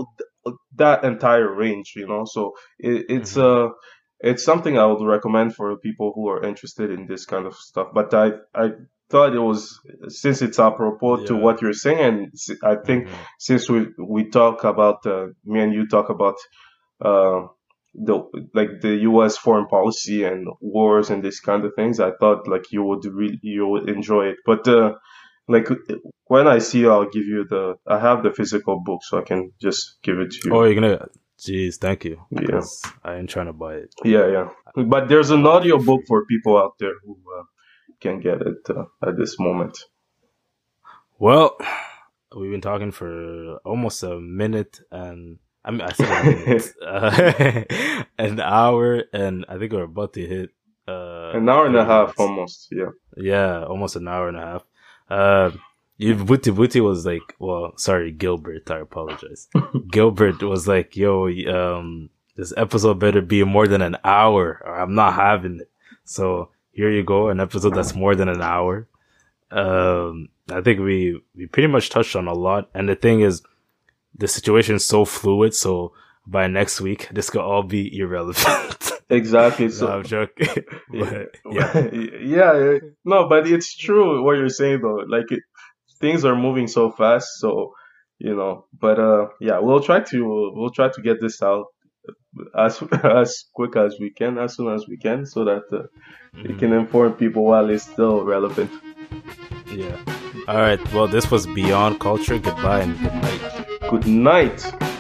that entire range, you know, so it, it's mm-hmm. uh, it's something I would recommend for people who are interested in this kind of stuff. But I I thought it was, since it's apropos yeah. to what you're saying, and I think mm-hmm. since we we talk about uh, me and you talk about. Uh, the like the U S foreign policy and wars and this kind of things, I thought like you would really you would enjoy it. But uh, like when I see you, I'll give you the I have the physical book, so I can just give it to you. Oh, you're gonna? Jeez, thank you. Yeah, I ain't trying to buy it. Yeah, yeah. But there's an audio book for people out there who uh, can get it uh, at this moment. Well, we've been talking for almost a minute and. I mean, I said uh, an hour, and I think we're about to hit uh, an hour and a half, almost. Yeah, yeah, almost an hour and a half. Uh, Buti Buti was like, well, sorry, Gilbert, I apologize. Gilbert was like, yo, um, this episode better be more than an hour, or I'm not having it. So here you go, an episode that's more than an hour. Um, I think we we pretty much touched on a lot, and the thing is. The situation is so fluid, so by next week, this could all be irrelevant. Exactly. So no, I'm joking. But, yeah. yeah, no, but it's true what you're saying, though. Like, it, things are moving so fast, so, you know. But, uh, yeah, we'll try to we'll, we'll try to get this out as as quick as we can, as soon as we can, so that uh, mm-hmm. it can inform people while it's still relevant. Yeah. All right. Well, this was Beyond Culture. Goodbye and good night. Good night.